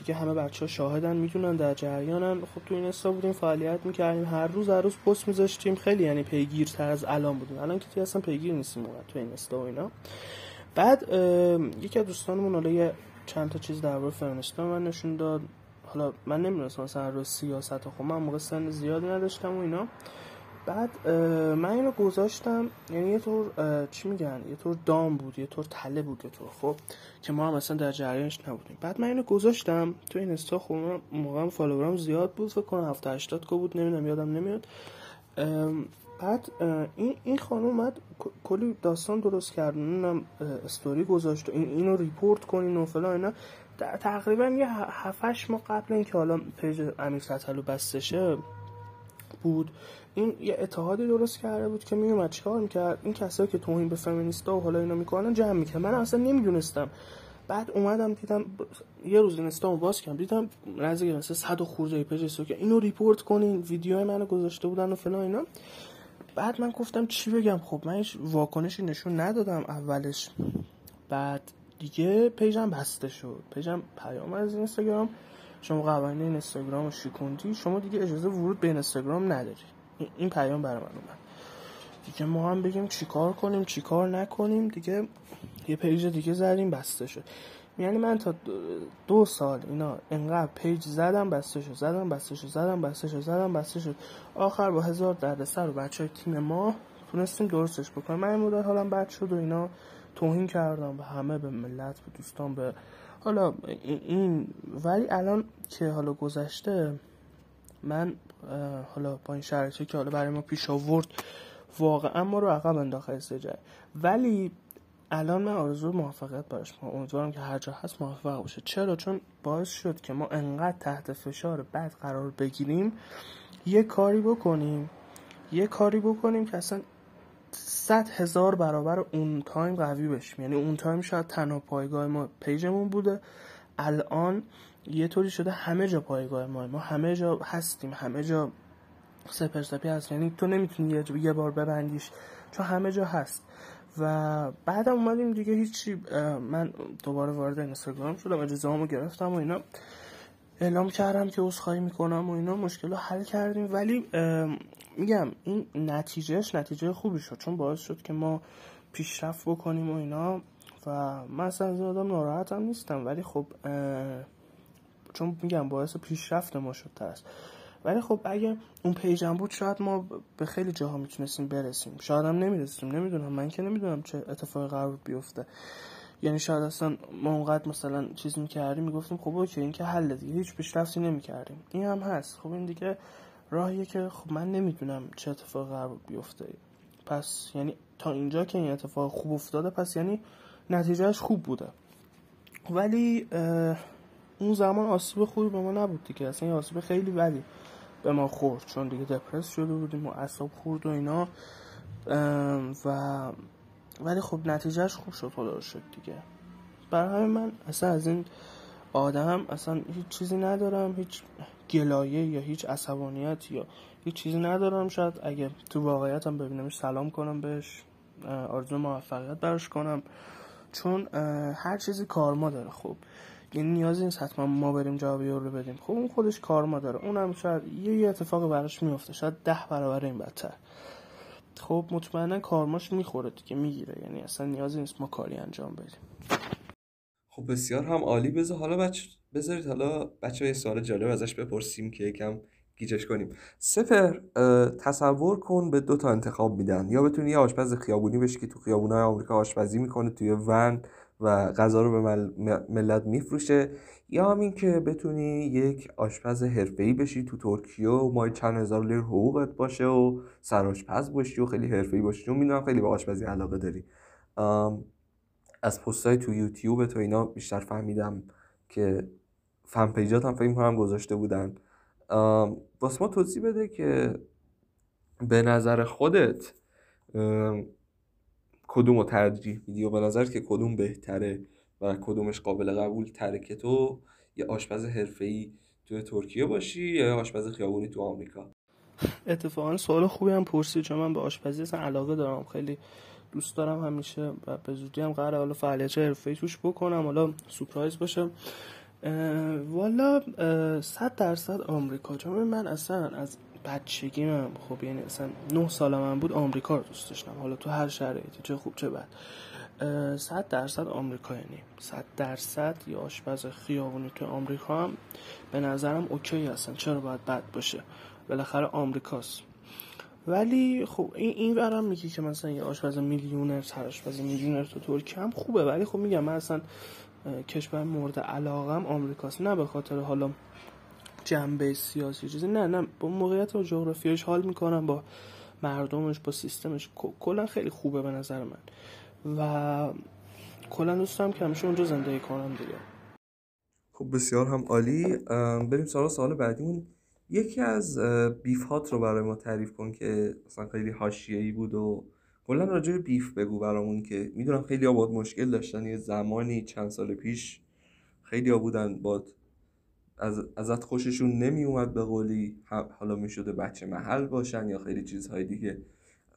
دیگه همه بچه ها شاهدن میدونن در جریانن، خب تو این استا بودیم فعالیت میکردیم، هر روز پست میذاشتیم، خیلی یعنی پیگیرتر از الان بودیم. الان که دیگه اصلا پیگیر نیستیم تو این استا و اینا. بعد یکی از دوستانمون حالا چند تا چیز درباره فرنشتون من نشون داد، حالا من نمیدونستم مثلا رو سیاست، خب من موقع سن زیادی نداشتم و اینا. بعد من اینو گذاشتم، یعنی یه طور چی میگن، یه طور دام بود، یه طور تله بود، یه طور خب که ما هم اصلا در جریانش نبودیم. بعد من اینو گذاشتم تو این استا، خب من موقعم فالوورام زیاد بود، فکر کنم 70-80 تا بود، نمیدونم یادم نمیاد. بعد این خانم اومد کلی داستان درست کرد، اونم استوری گذاشت اینو ریپورت کنین و فلان اینا. تقریبا یه 7-8 ماه قبل اینکه حالا پیج امیر فتحلو بسته شه بود، این یه اتحادی درست کرده بود که میومد چیکار میکرد، این کسایی که توهین به فمینیستا و حالا اینا میکنن جمع میکنه. من اصلا نمیدونستم، بعد اومدم دیدم یه روز اینستامو باز کردم دیدم نزدیک مثلا 100 خورده پیج است که اینو ریپورت کنین، ویدیوهای منو گذاشته بودن و فلان اینا. بعد من گفتم چی بگم، خب من هیچ واکنشی نشون ندادم اولش. بعد دیگه پیجم بسته شد، پیجم پیام از اینستاگرام، شما قوانین اینستاگرامو شکوندی، شما دیگه اجازه ورود به اینستاگرام نداری. این پیام برام اومد. دیگه ما هم بگیم چیکار کنیم چیکار نکنیم، دیگه یه پیج دیگه زدیم بسته شد. یعنی من تا 2 سال اینا انقدر پیج زدم بسته شد. آخر با 1000 دردسر و بچهای تیم ما تونستیم درستش بکنیم. من مدت حالم بد شد و اینا، توهین کردم به همه، به ملت، به دوستان، به حالا این. ولی الان که حالا گذشته، من حالا با این شرایطی که حالا برای ما پیش آورد واقعا ما رو عقب انداخته است جای. ولی الان من آرزو موفقیت براش، ما امیدوارم که هر جا هست موفق بشه. چرا؟ چون باعث شد که ما انقدر تحت فشار بد قرار بگیریم، یه کاری بکنیم که اصلا 100,000 برابر اون تایم قوی بشیم. یعنی اون تایم شاید تنها پایگاه ما پیجمون بوده، الان یه طوری شده همه جا پایگاه ما همه جا هستیم، همه جا سپر سپی هست. یعنی تو نمیتونی یه بار ببندیش، چون همه جا هست. و بعدم اومدیم دیگه هیچی، من دوباره وارد اینستاگرام شدم، اجازه‌امو گرفتم و اینا، اعلام کردم که عذرخواهی میکنم و اینا، مشکل رو حل کردیم. ولی میگم این نتیجهش نتیجه خوبی شد، چون باعث شد که ما پیشرفت بکنیم و اینا. و من اصلا از آدم ناراحت هم نیستم، ولی خب چون میگم باعث پیشرفت ما شد است. ولی خب اگه اون پیجم بود شاید ما به خیلی جاها میتونستیم برسیم، شاید هم نمیرسیم، نمیدونم، من که نمیدونم چه اتفاقی قرار بیفته. یعنی شاید اصلا ما اونقدر مثلا چیز میکردیم، میگفتیم خب اوکی این که حل، دیگه هیچ پیشرفتی نمیکردیم. این هم هست، خب این دیگه راهیه که خب من نمیدونم چه اتفاقی قرار بیفته. پس یعنی تا اینجا که این اتفاق خوب افتاده، پس یعنی نتیجهش خوب بوده. ولی اون زمان آسیب خوبی به ما نبود دیگه، اصلا آسیب خیلی بدی به ما خورد، چون دیگه دپرس شده بودیم و اعصاب خورد و اینا. ولی خب نتیجهش خوب شد، خدا رو شکر دیگه. برای من اصلا از این آدم اصلا هیچ چیزی ندارم، هیچ گلایه یا هیچ عصبانیت یا هیچ چیزی ندارم. شاید اگه تو واقعیتم ببینمش سلام کنم بهش، آرزو موفقیت براش کنم، چون هر چیزی کارما داره. خب یعنی نیازی نیست حتما ما بریم جواب رو بدیم، خب اون خودش کارما داره، اونم شاید یه اتفاق براش میفته، شاید 10 برابر این بدتر. خب مطمئنا کارماش میخوره دیگه، میگیره، یعنی اصلا نیازی نیست ما کاری انجام بدیم. خب بسیار هم عالی. بذارید حالا بچه‌ها یه سوال جالب ازش بپرسیم که یکم گیجش کنیم. سپر، تصور کن به 2 تا انتخاب میدن، یا بتونی یه آشپز خیابونی بشی که تو خیابونای آمریکا آشپزی میکنه توی ون و غذا رو به ملت میفروشه، یا همین که بتونی یک آشپز حرفه‌ای بشی تو ترکیه و ماهی چند هزار لیر حقوقت باشه و سرآشپز باشی و خیلی حرفه‌ای باشی، چون میدونم خیلی به آشپزی علاقه داری. از پست‌های تو یوتیوب تو اینا بیشتر فهمیدم که فن پیجات هم فکر می‌کنم گذاشته بودن. واسه ما توضیح بده که به نظر خودت کدوم رو ترجیح میدی و به نظر که کدوم بهتره و کدومش قابل قبول تره که تو یه آشپز حرفه‌ای تو ترکیه باشی یا آشپز خیابونی تو آمریکا؟ اتفاقا سوال خوبی هم پرسید، چون من به آشپزی اصلا علاقه دارم، خیلی دوست دارم همیشه و به زودی هم قراره حالا فعالیت حرفه‌ای توش بکنم، حالا سورپرایز باشه. والا 100% آمریکا، چون من اصلا از بچگیم، خب یعنی اصلا 9 سالم بود آمریکا رو دوست داشتم، حالا تو هر شرایطی چه خوب چه بد. 100% آمریکا، یعنی 100% یا آشپز خیابونی تو آمریکا هم به نظرم اوکی هستن، چرا باید بد باشه، بالاخره آمریکاست. ولی خب این برام میگه که مثلا یه آشپز میلیونر تو ترکیه هم خوبه، ولی خب میگم من اصلا کشور مورد علاقم آمریکاست، نه به خاطر حالا جنبه سیاسی چیزی، نه با موقعیت و جغرافیاش حال میکنم، با مردمش، با سیستمش، کلا خیلی خوبه به نظر من و کلا دوست دارم که همیشه اونجا زندگی کنم دیگه. خب بسیار هم عالی، بریم سراغ سوال بعدیمون. یکی از بیف هات رو برای ما تعریف کن که مثلا خیلی حاشیه‌ای بود و کلا راجع به بیف بگو برامون، که میدونم خیلی ها باهات مشکل داشتن یه زمانی، چند سال پیش خیلی ها بودن باهات ازت خوششون نمی اومد به قولی، حالا میشده بچه محل باشن یا خیلی چیزهای دیگه.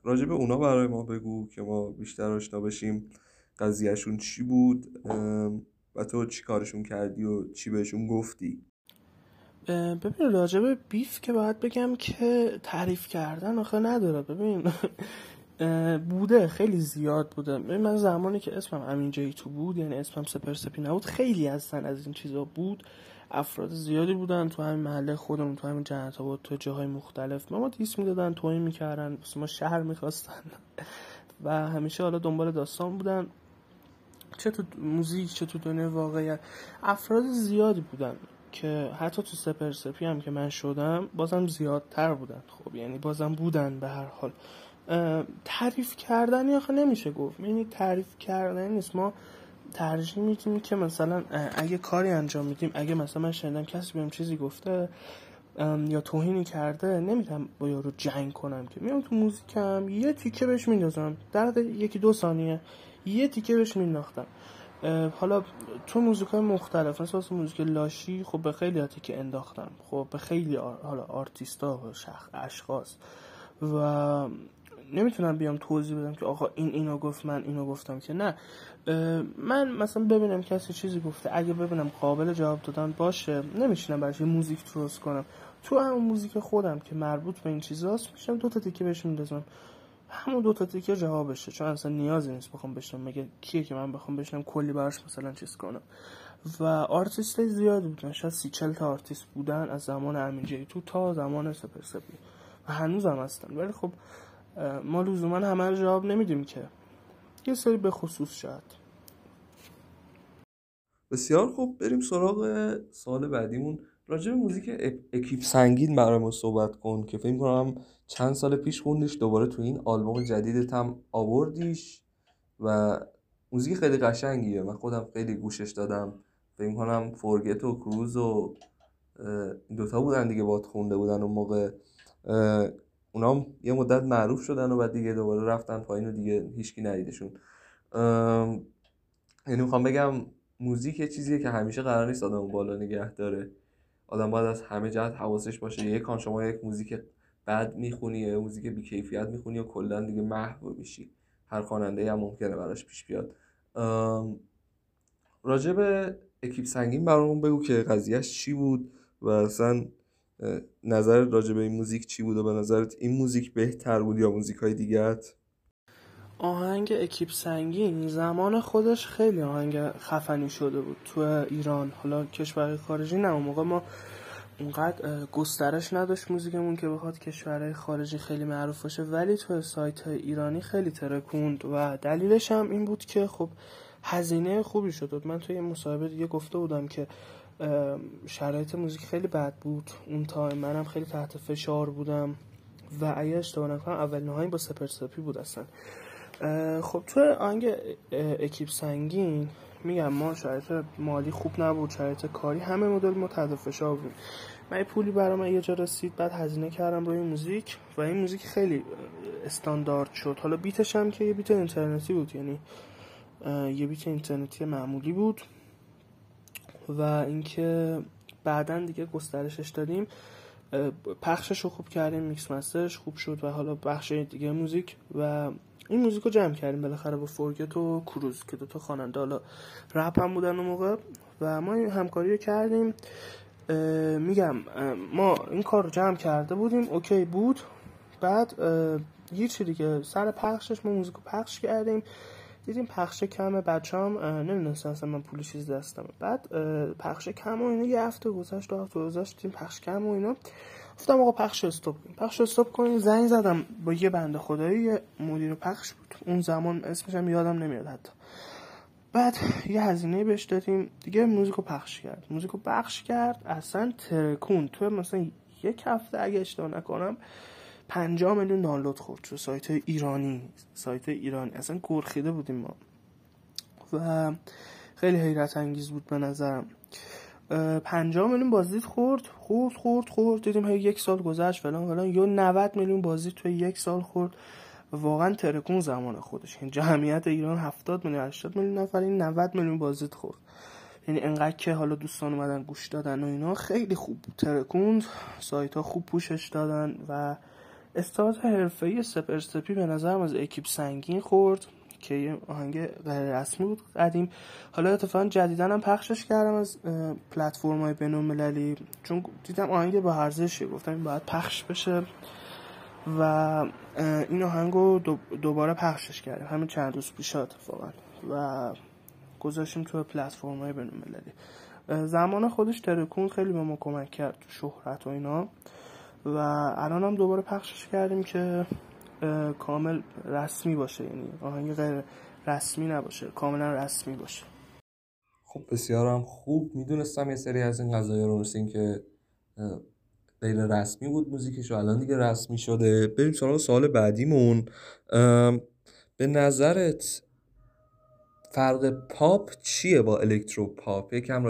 راجع به اونا برای ما بگو که ما بیشتر آشنا بشیم قضیهشون چی بود و تو چی کارشون کردی و چی بهشون گفتی. ببین راجع به بیف که باید بگم که تعریف کردن آخه نداره، ببین بوده، خیلی زیاد بوده. من زمانی که اسمم امین جیتو بود، یعنی اسمم سپهر سپی نبود، خیلی هستن از این چیزا بود، افراد زیادی بودن تو همین محله خودمون، تو همین جنت آباد، تو جاهای مختلف، ما تیس میدادن، توهین میکردن، ما شهر میخواستن و همیشه حالا دنبال داستان بودن، چه تو موزیک چه تو دنیا واقعی. افراد زیادی بودن که حتی تو سپهر سپی هم که من شدم بازم زیادتر بودن، خب یعنی بازم بودن به هر حال. تعریف کردن یا خب نمیشه گفت، یعنی تعریف کردن نیست، ما ترجیح میدیم که مثلا اگه کاری انجام میدیم، اگه مثلا من شنیدم کسی بهم چیزی گفته یا توهینی کرده، نمیتونم با یارو جنگ کنم که میام تو موزیکم یه تیکه بهش میندازم، در یکی دو ثانیه یه تیکه بهش مینداختم. حالا تو موزیکای مختلف، مثلا موزیک لاشی خب به خیلی تیکه انداختم، خب به خیلی حالا آرتیستا و اشخاص، و نمیتونم بیام توضیح بدم که آقا این اینو گفت من اینو گفتم، که نه، من مثلا ببینم کسی چیزی گفته، اگه ببینم قابل جواب دادن باشه، نمیشینم براش موزیک درست کنم، تو همون موزیک خودم که مربوط به این چیزاست میشم دو تا تیکه بهش میندازم، همون دو تا تیکه جوابشه، چون اصلا نیازی نیست بخوام بشنم، مگه کیه که من بخوام بشنم کلی براش مثلا چیز کنم. و آرتیست زیاد بودن، شاید 30-40 تا آرتیست بودن از زمان امین جیتو تا زمان سپهر سپی و هنوزم هستن، ولی خب ما لزوما همه رو جواب نمیدیم که یه سری به خصوص شد. بسیار خوب، بریم سراغ سال بعدیمون. راجع به موزیک اکیپ سنگین برای ما صحبت کن که فکر کنم چند سال پیش خوندیش، دوباره تو این آلبوم جدیدت هم آوردیش و موزیک خیلی قشنگیه، من خودم خیلی گوشش دادم، فکر کنم فورگت و کروز و دوتا بودن دیگه باهات خونده بودن اون موقع، اونا یه مدت معروف شدن و بعد دیگه دوباره رفتن پایین و دیگه هیچکی ندیدشون. یعنی میخوام بگم موزیک یه چیزیه که همیشه قرار نیست آدم بالا نگه داره، آدم باید از همه جهت حواسش باشه، یکان شما یک موزیک بد میخونی، یه موزیک بیکیفیت میخونی و کلا دیگه محو میشی، هر خواننده‌ای هم ممکنه براش پیش بیاد. راجع به اکیپ سنگین برامون بگو که قضیهش چی بود و اصلا نظر راجع به این موزیک چی بود و به نظرت این موزیک بهتر بود یا موزیک‌های دیگه‌ات؟ آهنگ اکیپ سنگین زمان خودش خیلی آهنگ خفنی شده بود تو ایران، حالا کشورهای خارجی نه، اون موقع ما اونقدر گسترش نداشت موزیکمون که بخواد کشورهای خارجی خیلی معروف باشه، ولی تو سایت‌های ایرانی خیلی ترکوند و دلیلش هم این بود که خب هزینه خوبی شد. من توی یه مصاحبه دیگه گفته بودم که شرایط موزیک خیلی بد بود اون تایم، منم خیلی تحت فشار بودم و اگه اشتباه نکنم اول نهایی با سپهر سپی بود اصلا. خب تو آهنگ اکیپ سنگین میگم ما شرایط مالی خوب نبود، شرایط کاری، همه مدل ما تحت فشار بود، من پولی برام یه جا رسید، بعد هزینه کردم روی موزیک و این موزیک خیلی استاندارد شد. حالا بیتش هم که یه بیت اینترنتی بود، یعنی یه بیت اینترنتی معمولی بود و اینکه بعدن دیگه گسترشش دادیم، پخشش رو خوب کردیم، میکس مسترش خوب شد و حالا بخش دیگه موزیک و این موزیک رو جمع کردیم بالاخره با فورگت و کروز که دوتا خواننده حالا رپ هم بودن اون موقع و ما همکاری رو کردیم. میگم ما این کار رو جمع کرده بودیم، اوکی بود. بعد یه چی دیگه سر پخشش ما موزیک رو پخش کردیم، دیدیم پخش کمه، بچه‌ام نمی‌دونستن اصلا من پول چیز دستمه. بعد پخش کم و اینا یه هفته گذشت، دو هفته گذشت، دیدیم پخش کم و اینا. گفتم آقا پخش استاپ کن، پخش استاپ کن. زنگ زدم با یه بنده خدایی، مدیر پخش بود اون زمان، اسمش هم یادم نمیاد حتی. بعد یه هزینه بهش دادیم دیگه، موزیکو پخش کرد. موزیکو پخش کرد، اصلا ترکون تو مثلا یک هفته اگه اشتباه نکنم 5 میلیون دانلود خورد تو سایت ایرانی. اصلا گرخیده بودیم ما و خیلی حیرت انگیز بود به نظرم. 5 میلیون بازدید خورد. دیدیم هی یک سال گذشت فلان، یا 90 میلیون بازدید تو یک سال خورد. واقعا ترکون زمان خودش. این جمعیت ایران 70 میلیون 80 میلیون نفر، این 90 میلیون بازدید خورد. یعنی انقدر که حالا دوستان اومدن گوش دادن و اینا، خیلی خوب ترکوند، سایت‌ها خوب پوشش دادن و استاد حرفه‌ای سپهر سپی به نظرم از اکیپ سنگین خورد که یه آهنگ غیر رسمی بود قدیم. حالا اتفاقا جدیدن هم پخشش کردم از پلتفرم‌های بین‌المللی، چون دیدم آهنگ با ارزشه، گفتم این باید پخش بشه و این آهنگ رو دوباره پخشش کردیم همین چند روز پیش اتفاقا و گذاشتیم تو پلتفرم‌های بین‌المللی. زمان خودش ترکون خیلی به ما کمک کرد تو شهرت و اینا و الان هم دوباره پخشش کردیم که کامل رسمی باشه، یعنی آهنگ غیر رسمی نباشه، کاملا رسمی باشه. خب بسیارم خوب. میدونستم یه سری از این قضایا رو رسیدین که غیر رسمی بود موزیکش، الان دیگه رسمی شده. بریم سراغ سوال بعدیمون. به نظرت فرق پاپ چیه با الکتروپاپ؟ یکم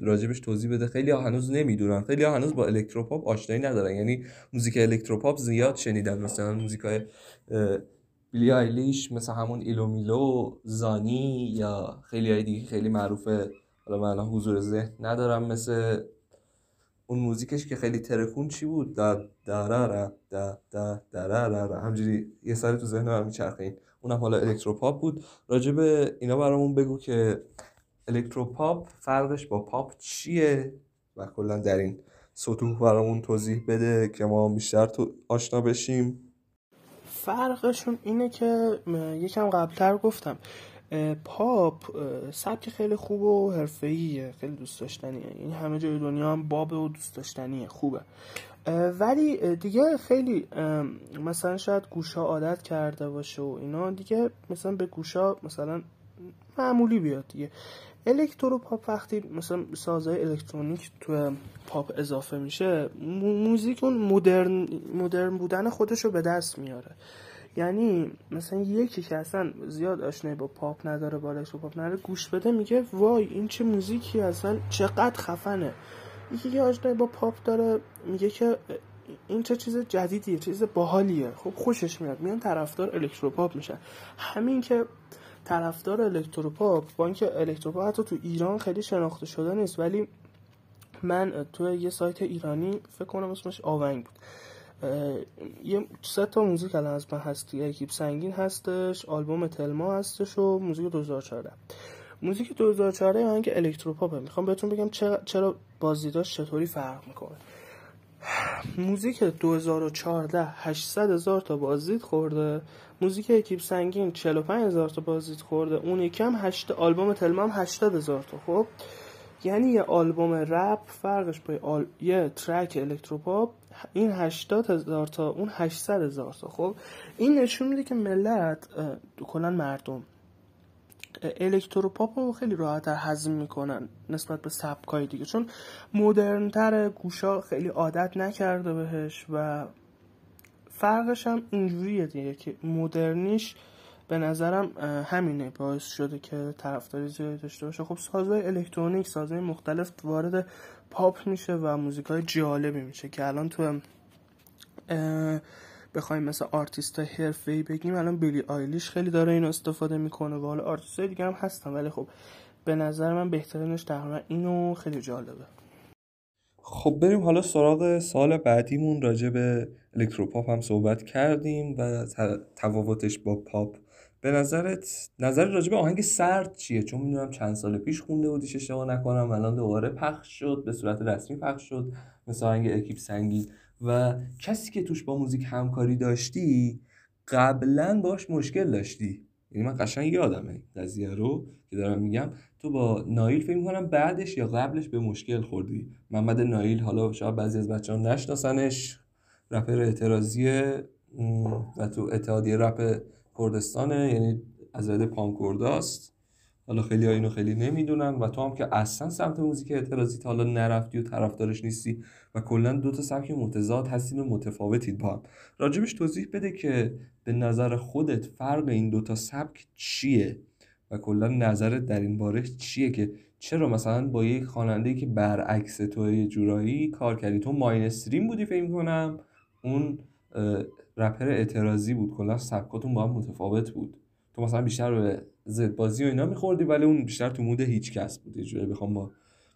راجبش توضیح بده. خیلی‌ها هنوز نمیدونن، خیلی‌ها هنوز با الکتروپاپ آشنایی ندارن، یعنی موزیک الکتروپاپ زیاد شنیدن، مثلا موزیکای بیلی آیلیش، مثلا همون ایلو میلو، زانی یا خیلی‌های دیگه خیلی معروفه. حالا من الان حضور ذهن ندارم مثل اون موزیکش که خیلی ترکون چی بود، دا همجوری یه سری تو ذهنم میچرخه، اونم حالا الکتروپاپ بود. راجب اینا برامون بگو که الکتروپاپ فرقش با پاپ چیه و کلا در این سطوح برامون توضیح بده که ما بیشتر تو آشنا بشیم. فرقشون اینه که یکم قبلتر گفتم پاپ سبک خیلی خوب و حرفه‌ایه، خیلی دوست داشتنیه، این همه جای دنیا هم بابه و دوست داشتنیه، خوبه. ولی دیگه خیلی مثلا شاید گوشا عادت کرده باشه و اینا، دیگه مثلا به گوشا مثلا معمولی بیاد دیگه. الکتروپاپ وقتی مثلا سازهای الکترونیک تو پاپ اضافه میشه، موزیک اون مدرن بودن خودشو به دست میاره. یعنی مثلا یکی که اصلا زیاد آشنایی با پاپ نداره، با الکتروپاپ نداره، گوش بده میگه وای این چه موزیکی، اصلا چقدر خفنه. یکی که آشنایی با پاپ داره میگه که این چه چیز جدیدیه، چیز باحالیه، خب خوشش میاد، میان طرفدار الکتروپاپ میشن. همین که طرفدار الکتروپاپ، با اینکه الکتروپاپ حتی تو ایران خیلی شناخته شده نیست، ولی من تو یه سایت ایرانی فکر کنم اسمش آونگ بود، یه 3 تا موزیک الان از من هست، اکیپ سنگین هستش، آلبوم تلما هستش و موزیک 2004. موزیک 2004 آهنگ الکتروپاپه. میخوام بهتون بگم چرا بازدیداش چطوری فرق میکنه. موزیک 2014 800,000 تا بازدید خورده، موزیک اکیپ سنگین 45,000 تا بازدید خورده، اون یکم آلبوم تلما هم 80,000 تا. خب یعنی یه آلبوم رپ فرقش با یه ترک الکتروپاپ، این 80,000 تا اون 800,000 تا. خب این نشون میده که ملت کلا مردم الکتروپاپ رو خیلی راحت‌تر هضم میکنن نسبت به سبکای دیگه، چون مدرن‌تر، گوشا خیلی عادت نکرده بهش و فرقش هم اینجوریه دیگه که مدرنیش به نظرم همینه باعث شده که طرفداری زیادی داشته باشه. خب سازهای الکترونیک، سازهای مختلف وارد پاپ میشه و موزیکای جالبی میشه که الان تو بخوایم مثلا آرتیستای حرفه‌ای بگیم، الان بیلی آیلیش خیلی داره اینو استفاده میکنه و حالا آرتیستای دیگه هم هستن، ولی خب به نظر من بهترینش تقریبا اینو، خیلی جالبه. خب بریم حالا سراغ سال بعدیمون. راجع به الکتروپاپ هم صحبت کردیم و تفاوتش با پاپ. به نظرت نظر راجع به آهنگ سرد چیه؟ چون میدونم چند سال پیش خونده بودیش اشتباه نکنم، الان دوباره پخش شد، به صورت رسمی پخش شد، مثل آهنگ اکیپ سنگین. و کسی که توش با موزیک همکاری داشتی قبلا باش مشکل داشتی، یعنی من قشنگ یادمه قضیه رو که دارم میگم، تو با نایل فکر می‌کنم بعدش یا قبلش به مشکل خوردی. محمد نایل، حالا شاید بعضی از بچه‌ها نشناسنش، رپر اعتراضیه و تو اتحادیه رپ کردستانه، یعنی از رده پانکورداست. حالا خیلی‌ها اینو خیلی نمیدونن و تو هم که اصلا سمت موزیک اعتراضی تا حالا نرفتی و طرفدارش نیستی و کلا دو تا سبک متضاد هستین و متفاوتید با هم. راجبش توضیح بده که به نظر خودت فرق این دو تا سبک چیه و کلا نظرت در این باره چیه که چرا مثلا با یک خواننده‌ای که برعکس تو یه جورایی کار کردی، تو ماینستریم بودی فکر می‌کنم، اون رپر اعتراضی بود، کلا سبکاتون با هم متفاوت بود، تو مثلا بیشتر به زد بازی و اینا می‌خوردی ولی اون بیشتر تو مود هیچ کس بود. یه جوری بخوام با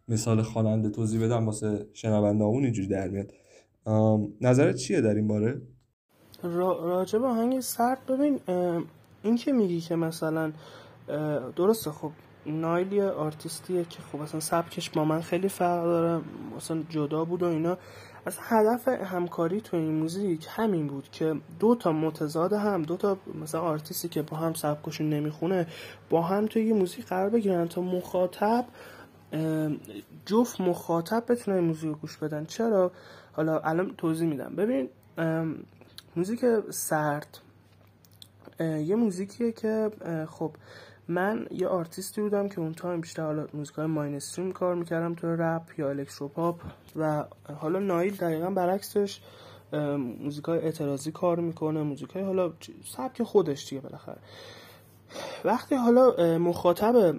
مثال خواننده توضیح بدم واسه شنونده اون اینجوری در میاد. نظرت چیه در این باره؟ راجب آهنگ سرد ببین، این که میگی که مثلا درسته، خب نایلی آرتیستیه که خب اصلا سبکش با من خیلی فرق داره، اصلا جدا بود و اینا. از هدف همکاری تو این موزیک همین بود که دو تا متضاد، هم دو تا مثلا آرتیستی که با هم سبکشون نمیخونه با هم توی یه موزیک قرار بگیرن تا مخاطب، جفت مخاطب بتونه موزیک رو گوش بدن. چرا؟ حالا الان توضیح میدم. ببین موزیک سرد یه موزیکیه که خب من یه آرتیستی بودم که اون تایم بیشتر حالا موزیکای ماینستریم کار میکردم، تو رپ یا الکتروپاپ، و حالا نایل دقیقاً برعکسش موزیکای اعتراضی کار میکنه، موزیکای حالا سبک خودش دیگه. بالاخره وقتی حالا مخاطب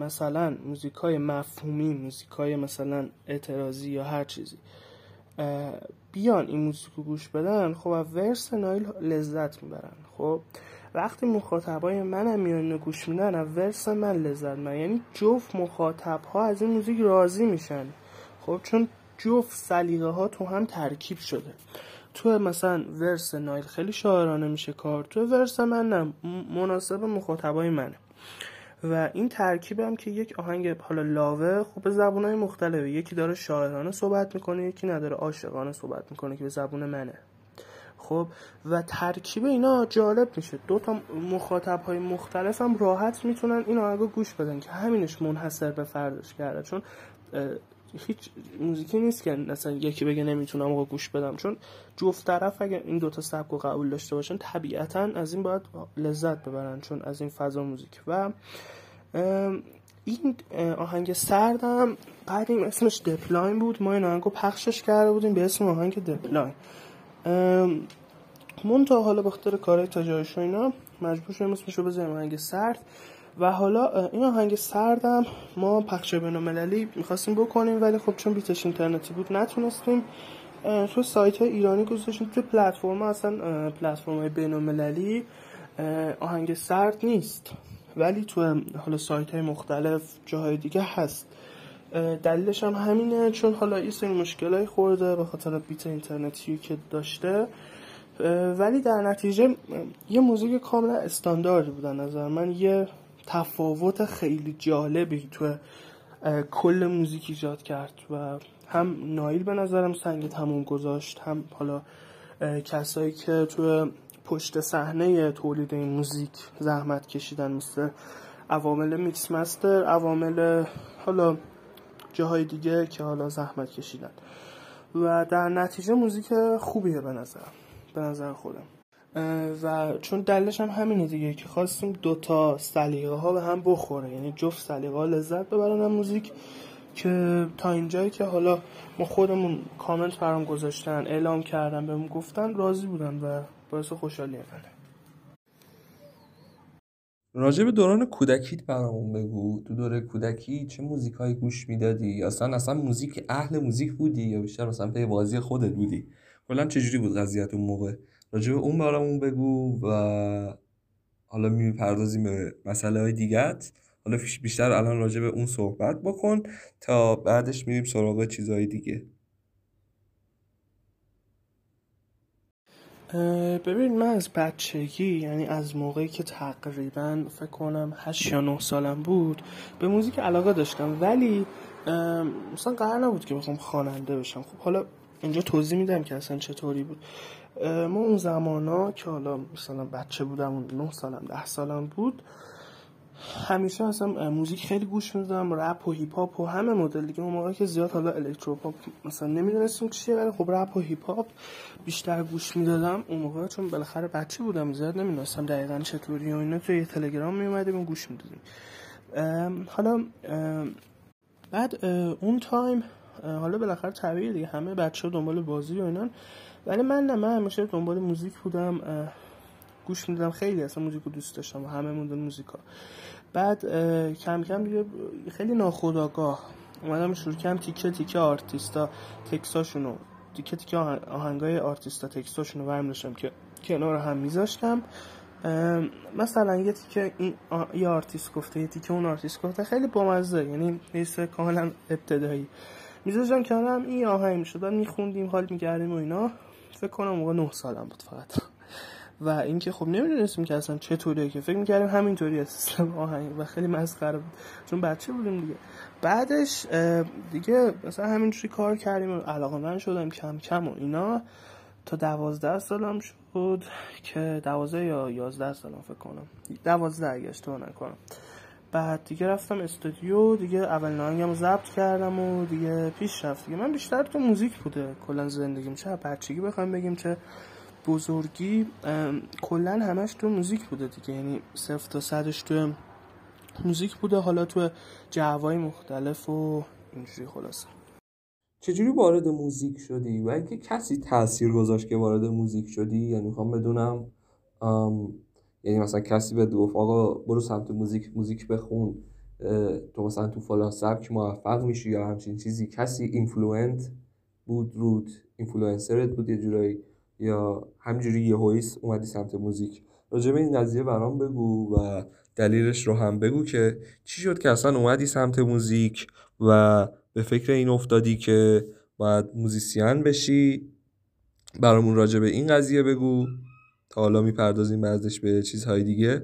مثلا موزیکای مفهومی، موزیکای مثلا اعتراضی یا هر چیزی بیان این موزیکو گوش بدن، خب ورس نایل لذت میبرن. خب وقتی مخاطبای منم میان گوش میدن از ورس من لذت میبرن، یعنی جفت مخاطب ها از این موزیک راضی میشن. خب چون جفت سلیقه ها تو هم ترکیب شده، تو مثلا ورس نایل خیلی شاعرانه میشه کار، تو ورس من نه، مناسب مخاطبای منه. و این ترکیب هم که یک آهنگ حالا لاوه خب به زبونهای مختلفه، یکی داره شاعرانه صحبت میکنه، یکی نداره عاشقانه صحبت میکنه که به زبون منه. خب و ترکیب اینا جالب میشه، دو تا مخاطب های مختلف هم راحت میتونن این آهنگ رو گوش بدن که همینش منحصر به فردش کرده. چون هیچ موزیکی نیست که مثلا یکی بگه نمیتونم آقا گوش بدم، چون جفت طرف اگه این دوتا سبک رو قبول داشته باشن طبیعتا از این باید لذت ببرن، چون از این فضا موزیک. و این آهنگ سردم بعد این اسمش دپلاین بود، ما این آهنگ رو پخشش کرده بودیم به اسم آهنگ دپلاین، منتها حالا بخاطر کارهای تجاریش و اینا مجبور شدیم اسمش رو بذاریم آهنگ سرد. و حالا این آهنگ سردم ما پخش بین‌المللی می‌خواستیم بکنیم، ولی خب چون بیتش اینترنتی بود نتونستیم، تو سایت‌های ایرانی گذاشتیم، تو پلتفرم‌ها، اصلا پلتفرم‌های بین‌المللی آهنگ سرد نیست، ولی تو حالا سایت‌های مختلف جاهای دیگه هست. دلیلش هم همینه، چون حالا این سری مشکلای خورده به خاطر بیت اینترنتی که داشته، ولی در نتیجه یه موزیک کاملا استاندارد بود نظر من. یه تفاوت خیلی جالبی تو کل موزیک ایجاد کرد و هم نایل به نظرم سنگ تموم گذاشت، هم حالا کسایی که تو پشت صحنه تولید این موزیک زحمت کشیدن، مثل عوامل میکس مستر، عوامل حالا جاهای دیگه که حالا زحمت کشیدن، و در نتیجه موزیک خوبیه به نظر خودم. و چون دلش هم همینه دیگه که خواستیم دوتا سلیقه ها به هم بخوره، یعنی جفت سلیقه ها لذت ببرن هم موزیک، که تا اینجایی که حالا ما خودمون کامنت برام گذاشتن، اعلام کردن، بهم گفتن، راضی بودن و باعث خوشحالی منه. راجع به دوران کودکیت برامون بگو. تو دوره کودکی چه موزیکایی گوش میدادی؟ اصلا موزیک اهل موزیک بودی یا بیشتر مثلا پی بازی خودت بودی؟ کلا چجوری بود قضیه اون موقع؟ راجع به اون برامون بگو و حالا میپردازیم به مسائل دیگه‌ت. حالا بیشتر الان راجع به اون صحبت بکن تا بعدش میریم سراغ چیزهای دیگه. ببین من از بچگی، یعنی از موقعی که تقریبا فکر کنم 8 یا 9 سالم بود به موزیک علاقه داشتم، ولی اصلا قرار نبود که بخوام خواننده بشم. خب حالا اینجا توضیح میدم که اصلا چطوری بود. ما اون زمانا که حالا مثلا بچه بودم، 9 سالم 10 سالم بود، همیشه اصلا موزیک خیلی گوش میدادم، رپ و هیپ هاپ و همه مدل دیگه. اون موقع که زیاد حالا الکتروپاپ مثلا نمیدونستم چیه، ولی خب رپ و هیپ هاپ بیشتر گوش میدادم اون موقع، چون بالاخره بچه بودم زیاد نمیدونستم دقیقاً چطوری و اینا. توی تلگرام میومدیم گوش میدادیم. حالا بعد اون تایم حالا بالاخره طبیعیه دیگه همه بچه‌ها دنبال بازی و اینا، ولی من همیشه دنبال موزیک بودم، گوش میدادم خیلی، اصلا موزیکو دوست داشتم و همه موندن موزیکا. بعد کم کم دیگه خیلی ناخودآگاه اومدم شروع کردم تیکه تیکه آرتیستا تکساشونو، تیکه تیکه آهنگای آرتیستا تکساشونو برم داشتم که کنار هم میذاشتم. مثلا یه تیکه این آرتیست گفته، یه تیکه اون آرتیست گفته، خیلی بامزه، یعنی حس کاملا ابتدایی میذاشتم کنارم، این آهنگ میشد میخوندیم حال میکردیم و اینا. فکر کنم موقع 9 سالم بود فقط، و اینکه خب نمیدونستیم که اصلا چطوریه، که فکر می‌کردیم همینطوری سیستم آهنگ و خیلی مسخره بود چون بچه بودیم دیگه. بعدش دیگه مثلا همینجوری کار کردیم و علاقه‌مند شدم کم کم و اینا تا 12 سالم شد که 12 یا 11 سالم فکر کنم، 12 اگه اشتباه نکنم. بعد دیگه رفتم استودیو، دیگه اولین آهنگمو ضبط کردم و دیگه پیش رفت دیگه. من بیشتر تو موزیک بوده کلا زندگیم، چه بچگی بخوام بگیم چه بزرگی، کلن همش تو موزیک بوده دیگه، یعنی 0 تا 100ش تو موزیک بوده، حالا تو جوهای مختلف و اینجوری. خلاصه چجوری وارد موزیک شدی و اینکه کسی تأثیر گذاشت که وارد موزیک شدی؟ یعنی میخوام بدونم یعنی مثلا کسی بهت گفت آقا برو سمت موزیک بخون، تو مثلا تو فلان سبک موفق میشی یا همچین چیزی؟ کسی اینفلوئنت بود رود، اینفلوئنسرت بود یه جورایی، یا همجوری یه هویس اومدی سمت موزیک؟ راجع به این قضیه برام بگو و دلیلش رو هم بگو که چی شد که اصلا اومدی سمت موزیک و به فکر این افتادی که باید موزیسین بشی. برامون راجع به این قضیه بگو تا حالا میپردازیم بعدش به چیزهای دیگه.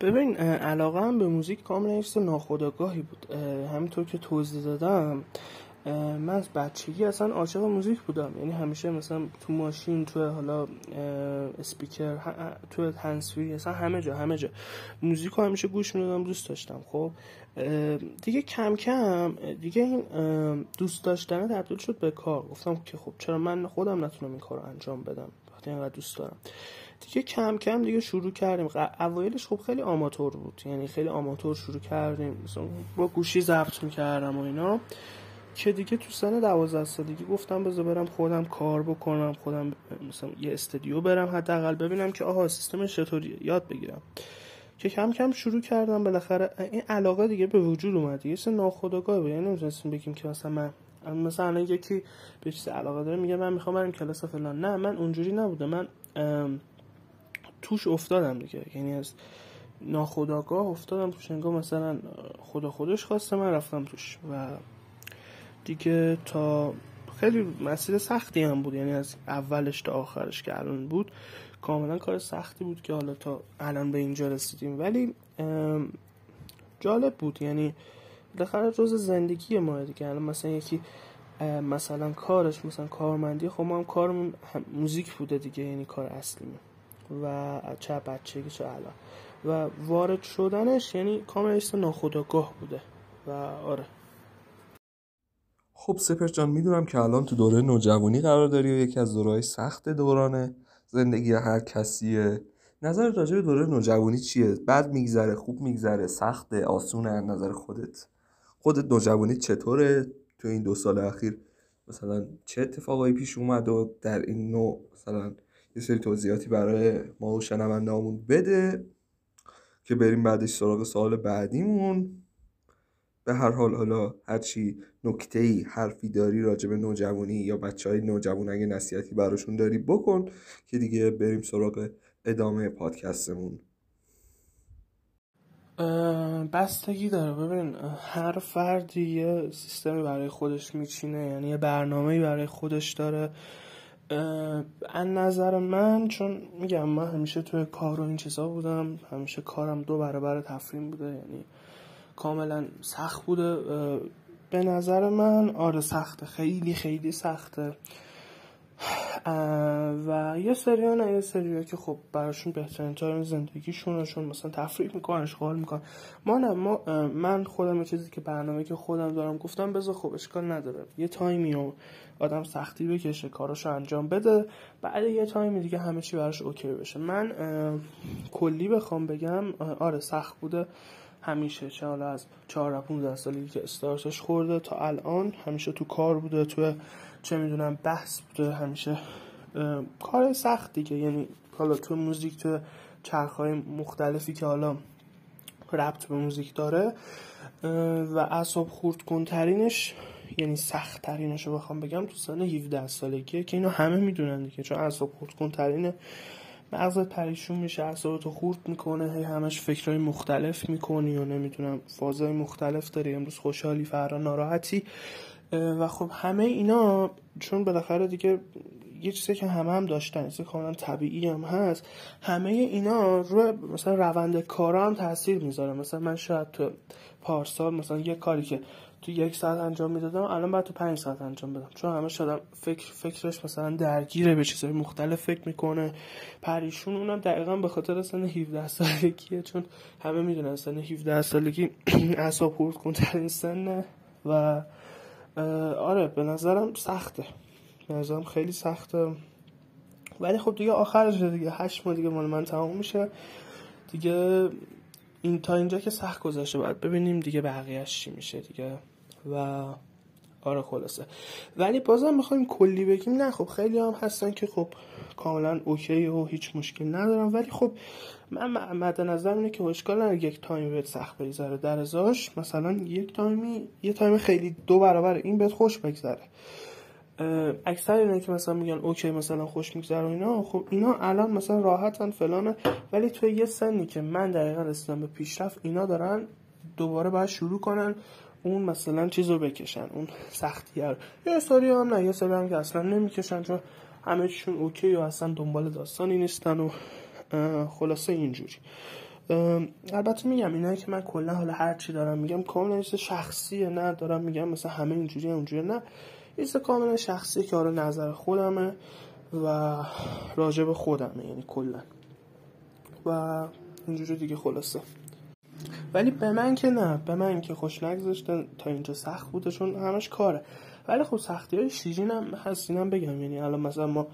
ببین علاقه هم به موزیک کاملا یه ناخودآگاهی بود، همینطور که توضیح دادم من از بچگی اصلا عاشق موزیک بودم، یعنی همیشه مثلا تو ماشین، تو حالا اسپیکر، تو هندزفری، اصلا همه جا موزیک رو همیشه گوش میدادم، دوست داشتم. خب دیگه کم کم دیگه این دوست داشتن تبدیل شد به کار. گفتم که خب چرا من خودم نتونم این کارو انجام بدم وقتی اینقدر دوست دارم. دیگه کم کم دیگه شروع کردیم. اوایلش خب خیلی آماتور بود، یعنی خیلی آماتور شروع کردیم، مثلا با گوشی ضبط می‌کردم و اینا، که دیگه تو سن 12 سالگی گفتم بذار برم خودم کار بکنم، خودم مثلا یه استودیو برم حداقل ببینم که آها سیستمش چطوریه، یاد بگیرم. که کم کم شروع کردم، بالاخره این علاقه دیگه به وجود اومد، یه سن ناخودآگاه بود، یعنی نمی‌تونستیم بگیم که مثلا من مثلا یکی به چیز علاقه داره میگه من میخوام برم کلاس فلان، نه من اونجوری نبوده، من توش افتادم دیگه، یعنی از ناخودآگاه افتادم توش، انگار مثلا خدا خودش خواسته من رفتم توش و دیگه تا خیلی مسیر سختی هم بود، یعنی از اولش تا آخرش که الان بود کاملا کار سختی بود که حالا تا الان به اینجا رسیدیم، ولی جالب بود، یعنی بالاخره روز زندگی ما دیگه. الان مثلا یکی مثلا کارش مثلا کارمندی، خب ما هم کارمون موزیک بوده دیگه، یعنی کار اصلیمون و چه بچگی چه الان. و وارد شدنش یعنی کاملا ناخودآگاه بوده و آره. خب سپهر جان میدونم که الان تو دوره نوجوانی قرار داری و یکی از دوره‌های سخت دوران زندگی هر کسیه. نظر راجع به دوره نوجوانی چیه؟ بد میگذره، خوب میگذره، سخته، آسونه؟ از نظر خودت نوجوانی چطوره؟ تو این 2 سال اخیر مثلا چه اتفاقایی پیش اومد و در این نوع مثلا یه سری توضیحاتی برای ما و شنونده‌هامون بده که بریم بعدش سراغ سوال بعدیمون. به هر حال حالا هرچی نکته‌ای حرفی داری راجع به نوجوانی یا بچهای نوجوان اگه نصیحتی براشون داری بکن که دیگه بریم سراغ ادامه پادکستمون. بستگی داره. ببین هر فردی یه سیستمی برای خودش میچینه، یعنی یه برنامه‌ای برای خودش داره. از نظر من، چون میگم من همیشه توی کار و این چیزا بودم، همیشه کارم 2 برابر تفریم بوده، یعنی کاملا سخت بوده. به نظر من آره سخته، خیلی خیلی سخته. و یه سری‌ها که خب براشون بهترین تایم زندگیشونه، چون مثلا تفریح میکنن، اشغال میکنن. من خودم یه چیزی که برنامه که خودم دارم گفتم بذار خب اشکال نداره، یه تایمی رو آدم سختی بکشه کاراشو انجام بده، بعد یه تایمی دیگه همه چی براش اوکی بشه. من کلی بخوام بگم آره سخت بوده همیشه، چه حالا از 4-15 سالگی که استارتش خورده تا الان همیشه تو کار بوده، تو چه میدونم بحث بوده، همیشه کار سخت دیگه. یعنی حالا تو موزیک، تو چرخهای مختلفی که حالا ربط به موزیک داره و اعصاب خردکن‌ترینش، یعنی سخت ترینش رو بخوام بگم تو سن 17 سالگیه که اینو همه میدونن دیگه، چون اعصاب خردکن‌ترینه، مغزت پریشون میشه، اعصابتو خورد میکنه، همش فکرهای مختلف میکنی و نمیدونم فازهای مختلف داری، امروز خوشحالی فردا ناراحتی. و خب همه اینا چون بالاخره دیگه یه چیزی که همه هم داشتن، چیزی کاملا طبیعی هم هست، همه اینا رو مثلا روند کارا هم تاثیر میذاره. مثلا من شاید تو پارسال مثلا یه کاری که تو 1 ساعت انجام میدادم الان بعد تو 5 ساعت انجام بدم، چون همه شدم فکرش مثلا درگیره، به چیزهای مختلف فکر میکنه، پریشون. اونم دقیقاً به خاطر سن 17 سالگیه، چون همه میدونن سن 17 سالگی اعصاب خردکن‌ترین سنه. و آره به نظرم سخته، به نظرم خیلی سخته، ولی خب دیگه آخرشه دیگه، 8 ماه دیگه مال من تمام میشه دیگه. این تا اینجا که سخت گذشته، باید ببینیم دیگه بقیهش چی میشه دیگه. و آره خلاصه، ولی بازم میخوایم کلی بگیم نه، خب خیلی هم هستن که خب کاملا اوکی و هیچ مشکل ندارم، ولی خب من مد نظرم اینه که اشکال نداره یک تایمی بهت سخت بگذره، در ازاش مثلا یه تایم خیلی 2 برابر این بهت خوش بگذره. اکثر اینه که مثلا میگن اوکی مثلا خوش میگذره و اینا، خب اینا الان مثلا راحتن فلانه، ولی تو یه سنی که من دقیقا رسیدم به پیشرفت، اینا دارن دوباره باید شروع کنن اون مثلا چیزو بکشن، اون سختی رو. یه سری هم نه، یه سری هم که اصلا نمیکشن، چون همه چیشون اوکی و اصلا دنبال داستانی نیستن و خلاصه اینجوری. البته میگم اینا که من کلا حالا هر چی دارم میگم کاملا شخصیه، نه دارم میگم مثلا همه اینجوریه اونجوریه، نه ایسه کاملا شخصی که آره نظر خودمه و راجب خودمه، یعنی کلا و اینجوری دیگه خلاصه. ولی به من که خوش نگذاشته، تا اینجا سخت بوده چون همش کاره، ولی خب سختی های شیرین هم هست اینم بگم. یعنی الان مثلا ما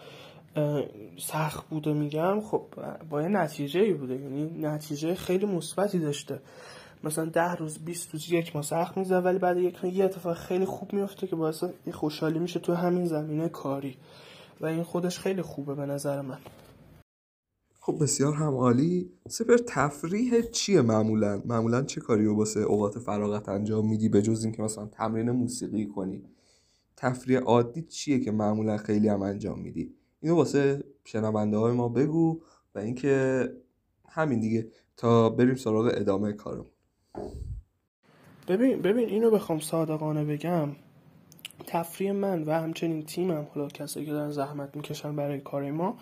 سخت بوده میگم، خب با یه نتیجه‌ای بوده، یعنی نتیجه خیلی مثبتی داشته، مثلا 10 روز 20 روز 1 ماه سخت می‌زنه، ولی بعد 1 ماه یه اتفاق خیلی خوب میفته که باعث یه خوشحالی میشه تو همین زمینه کاری، و این خودش خیلی خوبه به نظر من. خب بسیار هم عالی. سپهر، تفریح چیه معمولاً چه کاری رو واسه اوقات فراغت انجام میدی به جز اینکه مثلا تمرین موسیقی کنی؟ تفریح عادی چیه که معمولاً خیلی هم انجام میدی؟ اینو واسه شنونده‌های ما بگو و اینکه همین دیگه تا بریم سراغ ادامه کارم. ببین اینو بخوام صادقانه بگم، تفریح من و همچنین تیمم، حالا کسایی که دارن زحمت میکشن برای کار ما،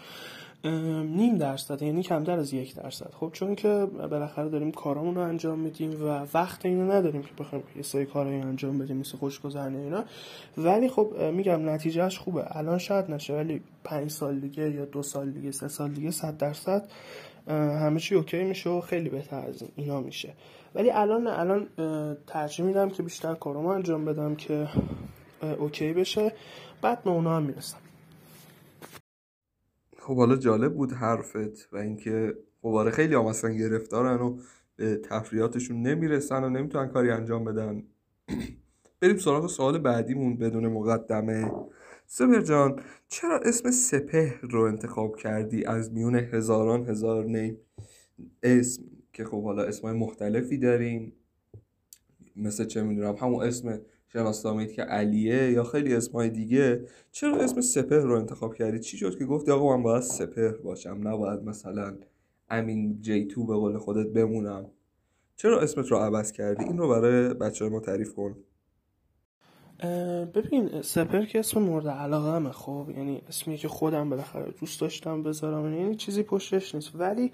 0.5%، یعنی کمتر از 1%. خب چون که بالاخره داریم کارامون رو انجام میدیم و وقت اینو نداریم که بخوایم یه سری کارایی انجام بدیم مثل خوشگذرونی اینا، ولی خب میگم نتیجهش خوبه. الان شاید نشه ولی 5 سال دیگه یا 2 سال دیگه 3 سال دیگه 100% همه چی اوکی میشه و خیلی بهتر از اینا میشه. ولی الان ترجیح میدم که بیشتر کارامو انجام بدم که اوکی بشه، بعد به اونا هم میرسم. خب حالا جالب بود حرفت و اینکه دوباره خیلی هم اصلا گرفتارن و به تفریحاتشون نمیرسن و نمیتونن کاری انجام بدن. بریم سراغ سوال بعدیمون بدون مقدمه. سپهر جان، چرا اسم سپهر رو انتخاب کردی از میون هزاران هزار نیم اسم که خب حالا اسمای مختلفی داریم، مثل چه میدونم همون اسم شناسنامه‌ایت که علیه یا خیلی اسمای دیگه. چرا اسم سپهر رو انتخاب کردی؟ چی شد که گفتی آقا من باید سپهر باشم، نباید مثلا امین جیتو به قول خودت بمونم؟ چرا اسمت رو عوض کردی؟ این رو برای بچه‌های ما تعریف کن. ببین سپهر که اسم مورد علاقمه، خب یعنی اسمی که خودم بالاخره دوست داشتم بذارم، یعنی چیزی پشتش نیست. ولی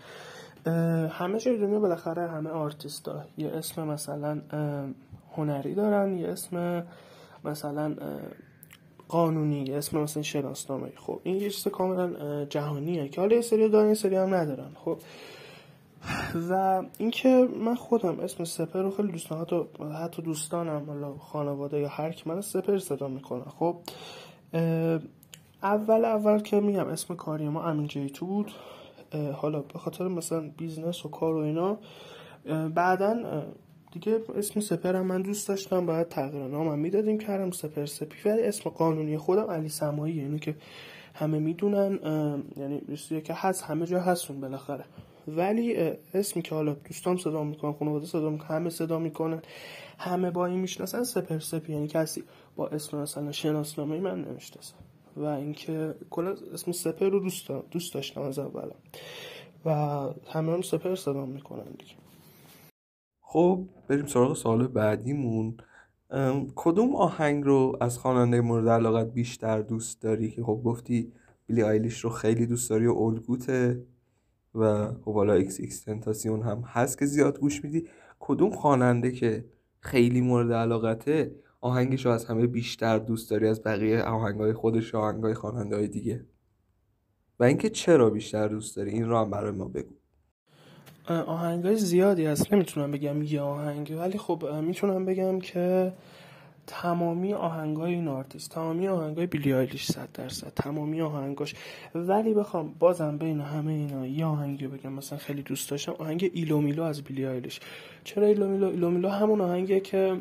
همه جای دنیا بالاخره همه آرتیستا یه اسم مثلا هنری دارن، یه اسم مثلا قانونی، یه اسم مثلا شناسنامه‌ای. خب این یه چیز کاملا جهانیه که حالا یه سری دارن یه سری هم ندارن. خب و اینکه من خودم اسم سپهر رو خیلی دوست دارم، حتی دوستانم حالا خانواده یا هر کی من سپهر صدا میکنه. خب اول که میگم اسم کاری ما امین جیتو بود، حالا به خاطر مثلا بیزنس و کار و اینا بعدن دیگه اسم سپهر هم من دوست داشتم، باید تغییر نامم میدادیم کردم سپهر سپی. ولی اسم قانونی خودم علی سمایی، یعنی که همه میدونن، یعنی چیزی که هست همه جا هستون بالاخره. ولی اسمی که حالا دوستام صدا میکنن، خانواده صدا میکنن، همه صدا میکنن، همه با این میشناسن سپهر سپی، یعنی کسی با اسم مثلا شناسنامه‌ای من نمیشناسه. و اینکه کلا اسم سپهر رو دوست داشتم از اول و همه هم سپهر صدا میکنن دیگه. خب بریم سراغ سوال بعدیمون. کدوم آهنگ رو از خواننده مورد علاقت بیشتر دوست داری؟ که خب گفتی بیلی آیلیش رو خیلی دوست داری و الگوته و خب حالا ایکس ایکس تنتاسیون هم هست که زیاد گوش میدی. کدوم خواننده که خیلی مورد علاقته آهنگش رو از همه بیشتر دوست داری از بقیه آهنگای خودش و آهنگای خواننده‌های دیگه؟ و اینکه چرا بیشتر دوست داری این رو هم برای ما بگو. آهنگای زیادی هست، نمیتونم بگم یه آهنگ، ولی خب میتونم بگم که تمامی آهنگای این آرتیست، تمامی آهنگای بیلی آیلیش 100%، تمامی آهنگاش. ولی بخوام بازم بین همه اینا یه آهنگی بگم مثلا خیلی دوست داشتم، آهنگ ایلو میلو از بیلی آیلیش. چرا ایلو میلو؟ ایلو میلو همون آهنگیه که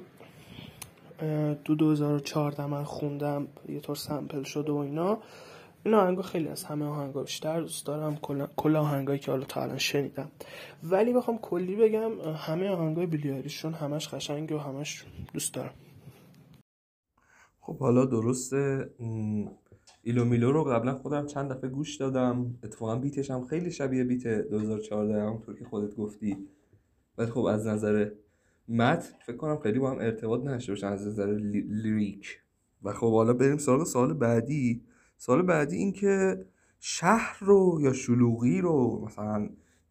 تو 2014 من خوندم، یه طور سمپل شد و اینا. این آهنگا خیلی از همه آهنگا بیشتر دوست دارم، کل آهنگایی که حالا تا الان شنیدم. ولی بخوام کلی بگم همه آهنگای بیلی آیلیشون همش قشنگه و همش دوست دارم. خب حالا درسته ایلو میلو رو قبلا خودم چند دفعه گوش دادم، اتفاقا بیتش هم خیلی شبیه بیت 2014 همونطور که خودت گفتی. ولی خب از نظر متن فکر کنم خیلی با هم ارتباط نداشته باشن از نظر لیریک. و خب حالا بریم سراغ سوال بعدی. سوال بعدی این که شهر رو یا شلوغی رو، مثلا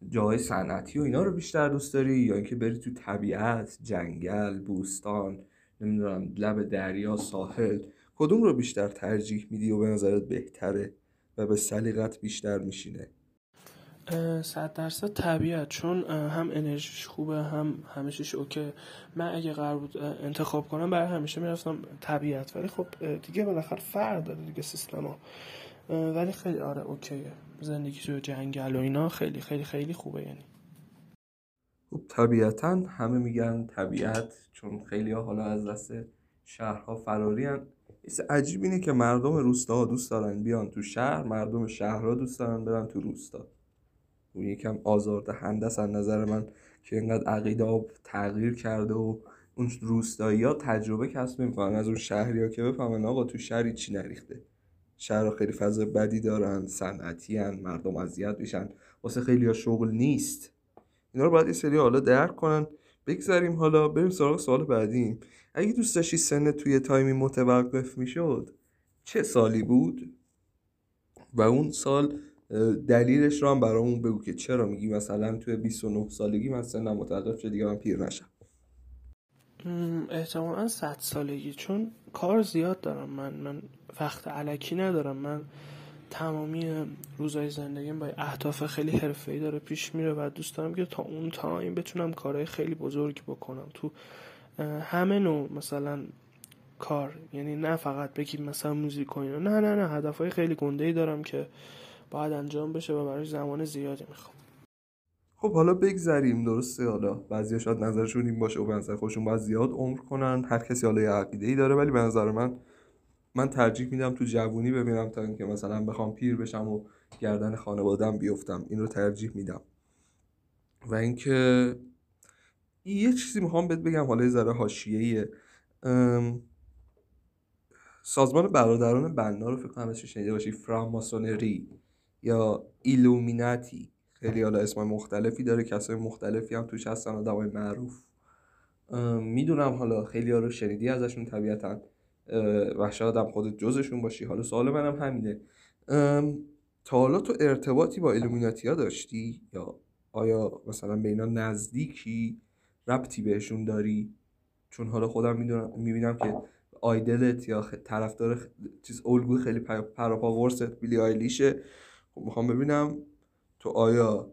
جای صنعتی و اینا رو بیشتر دوست داری یا اینکه بری تو طبیعت، جنگل، بوستان، نمیدونم لب دریا، ساحل؟ کدوم رو بیشتر ترجیح میدی و به نظرت بهتره و به سلیقت بیشتر میشینه؟ 100% طبیعت، چون هم انرژیش خوبه هم همه چیش اوکی. من اگه قرار بود انتخاب کنم برای همیشه میرفتم طبیعت، ولی خب دیگه بالاخره فرق داره دیگه سیستما. ولی خیلی آره اوکیه زندگی تو جنگل و اینا، خیلی خیلی خیلی خوبه. یعنی خب طبیعتاً همه میگن طبیعت، چون خیلی ها حالا از دست شهرها فراری هن. ایسه عجیب اینه که مردم روستا دوست دارن بیان تو شهر، مردم شهرها دوست دارن برن تو روستا. اون یکم آزاردهنده است از نظر من که اینقدر عقیده ها تغییر کرده و اون روستایی ها تجربه کسب میکنن از اون شهری ها که بفهمن آقا تو شهری چی نریخته. شهرها خیلی فضا بدی دارن، صنعتی هن، مردم اذیت میشن، واسه خیلی ها شغل نیست. اینا رو باید این سری حالا درک کنن. بگذاریم حالا بریم سراغ سوال بعدیم. اگه دوست داشتی سنت توی تایمی متوقف میشد چه سالی بود؟ و اون سال دلیلش رو هم برامون بگو که چرا میگی مثلا توی 29 سالگی من سنم متوقف شد دیگه من پیر نشم. احتمالا 100 سالگی، چون کار زیاد دارم. من وقت الکی ندارم. من تمامی روزای زندگیم با اهداف خیلی حرفه‌ای داره پیش میره و دوست دارم که تا اون تایم بتونم کارهای خیلی بزرگی بکنم تو همه نوع مثلا کار. یعنی نه فقط بگیم مثلا موزیک و اینا، نه هدفهای خیلی گنده‌ای دارم که باید انجام بشه و برای زمان زیادی میخوام. خب حالا بگذریم. درسته حالا بعضیا شاید نظرشون این باشه و به نظر خودشون باید زیاد عمر کنن، هر کسی حالا یه عقیده‌ای داره. ولی به نظر من ترجیح میدم تو جوونی بمیرم تا اینکه مثلا بخوام پیر بشم و گردن خانواده‌ام بیفتم. این رو ترجیح میدم. و اینکه یه چیزی میخوام بهت بگم، حالا یه ذره حاشیه‌ایه. سازمان برادران بنا رو فکر کنم اسمش شنیده باشی، فراماسونری یا ایلومیناتی، خیلی حالا اسم مختلفی داره، کسای مختلفی هم توش هستن، آدمای معروف. میدونم حالا خیلی‌ها رو شنیدی ازشون، طبیعتاً و شاید هم خودت جزشون باشی. حالا سوال منم همینه، تا حالا تو ارتباطی با ایلومیناتی‌ها داشتی؟ یا آیا مثلا به اینا نزدیکی، ربطی بهشون داری؟ چون حالا خودم میبینم که آیدلت یا طرفدار چیز الگوی خیلی پراپاورست بیلی آیلیشه. خب میخوام ببینم تو آیا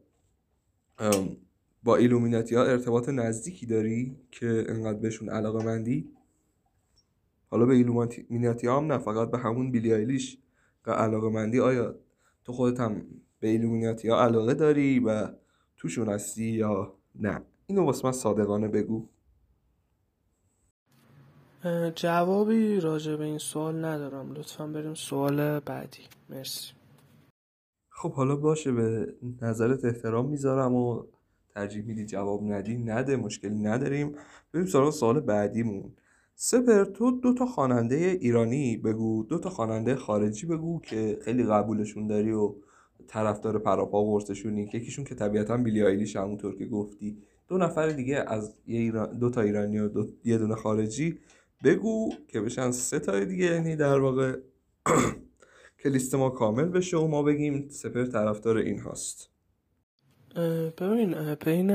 با ایلومیناتی‌ها ارتباط نزدیکی داری که انقدر بهشون علاقه‌مندی؟ حالا به ایلومیناتی‌ها هم نه، فقط به همون بیلی آیلیش علاقه‌مندی. آیا تو خودت هم به ایلومیناتی‌ها علاقه داری و توشون هستی یا نه؟ اینو واسه من صادقانه بگو. جوابی راجع به این سوال ندارم، لطفاً بریم سوال بعدی. مرسی. خب حالا باشه، به نظرت احترام میذارم و ترجیح میدی جواب ندی، نده، مشکلی نداریم. بریم سراغ سوال بعدیمون. سپر، تو دو تا خواننده ایرانی بگو، دو تا خواننده خارجی بگو که خیلی قبولشون داری و طرفدار پراپا ورسشون. یکیشون که طبیعتاً بیلی آیلیش، همونطور که گفتی. دو نفر دیگه از دو تا ایرانی و یه دونه خارجی بگو که بشن سه تا دیگه، یعنی در واقع که لیست ما کامل بشه و ما بگیم سپر طرفدار این هاست. ببین، بین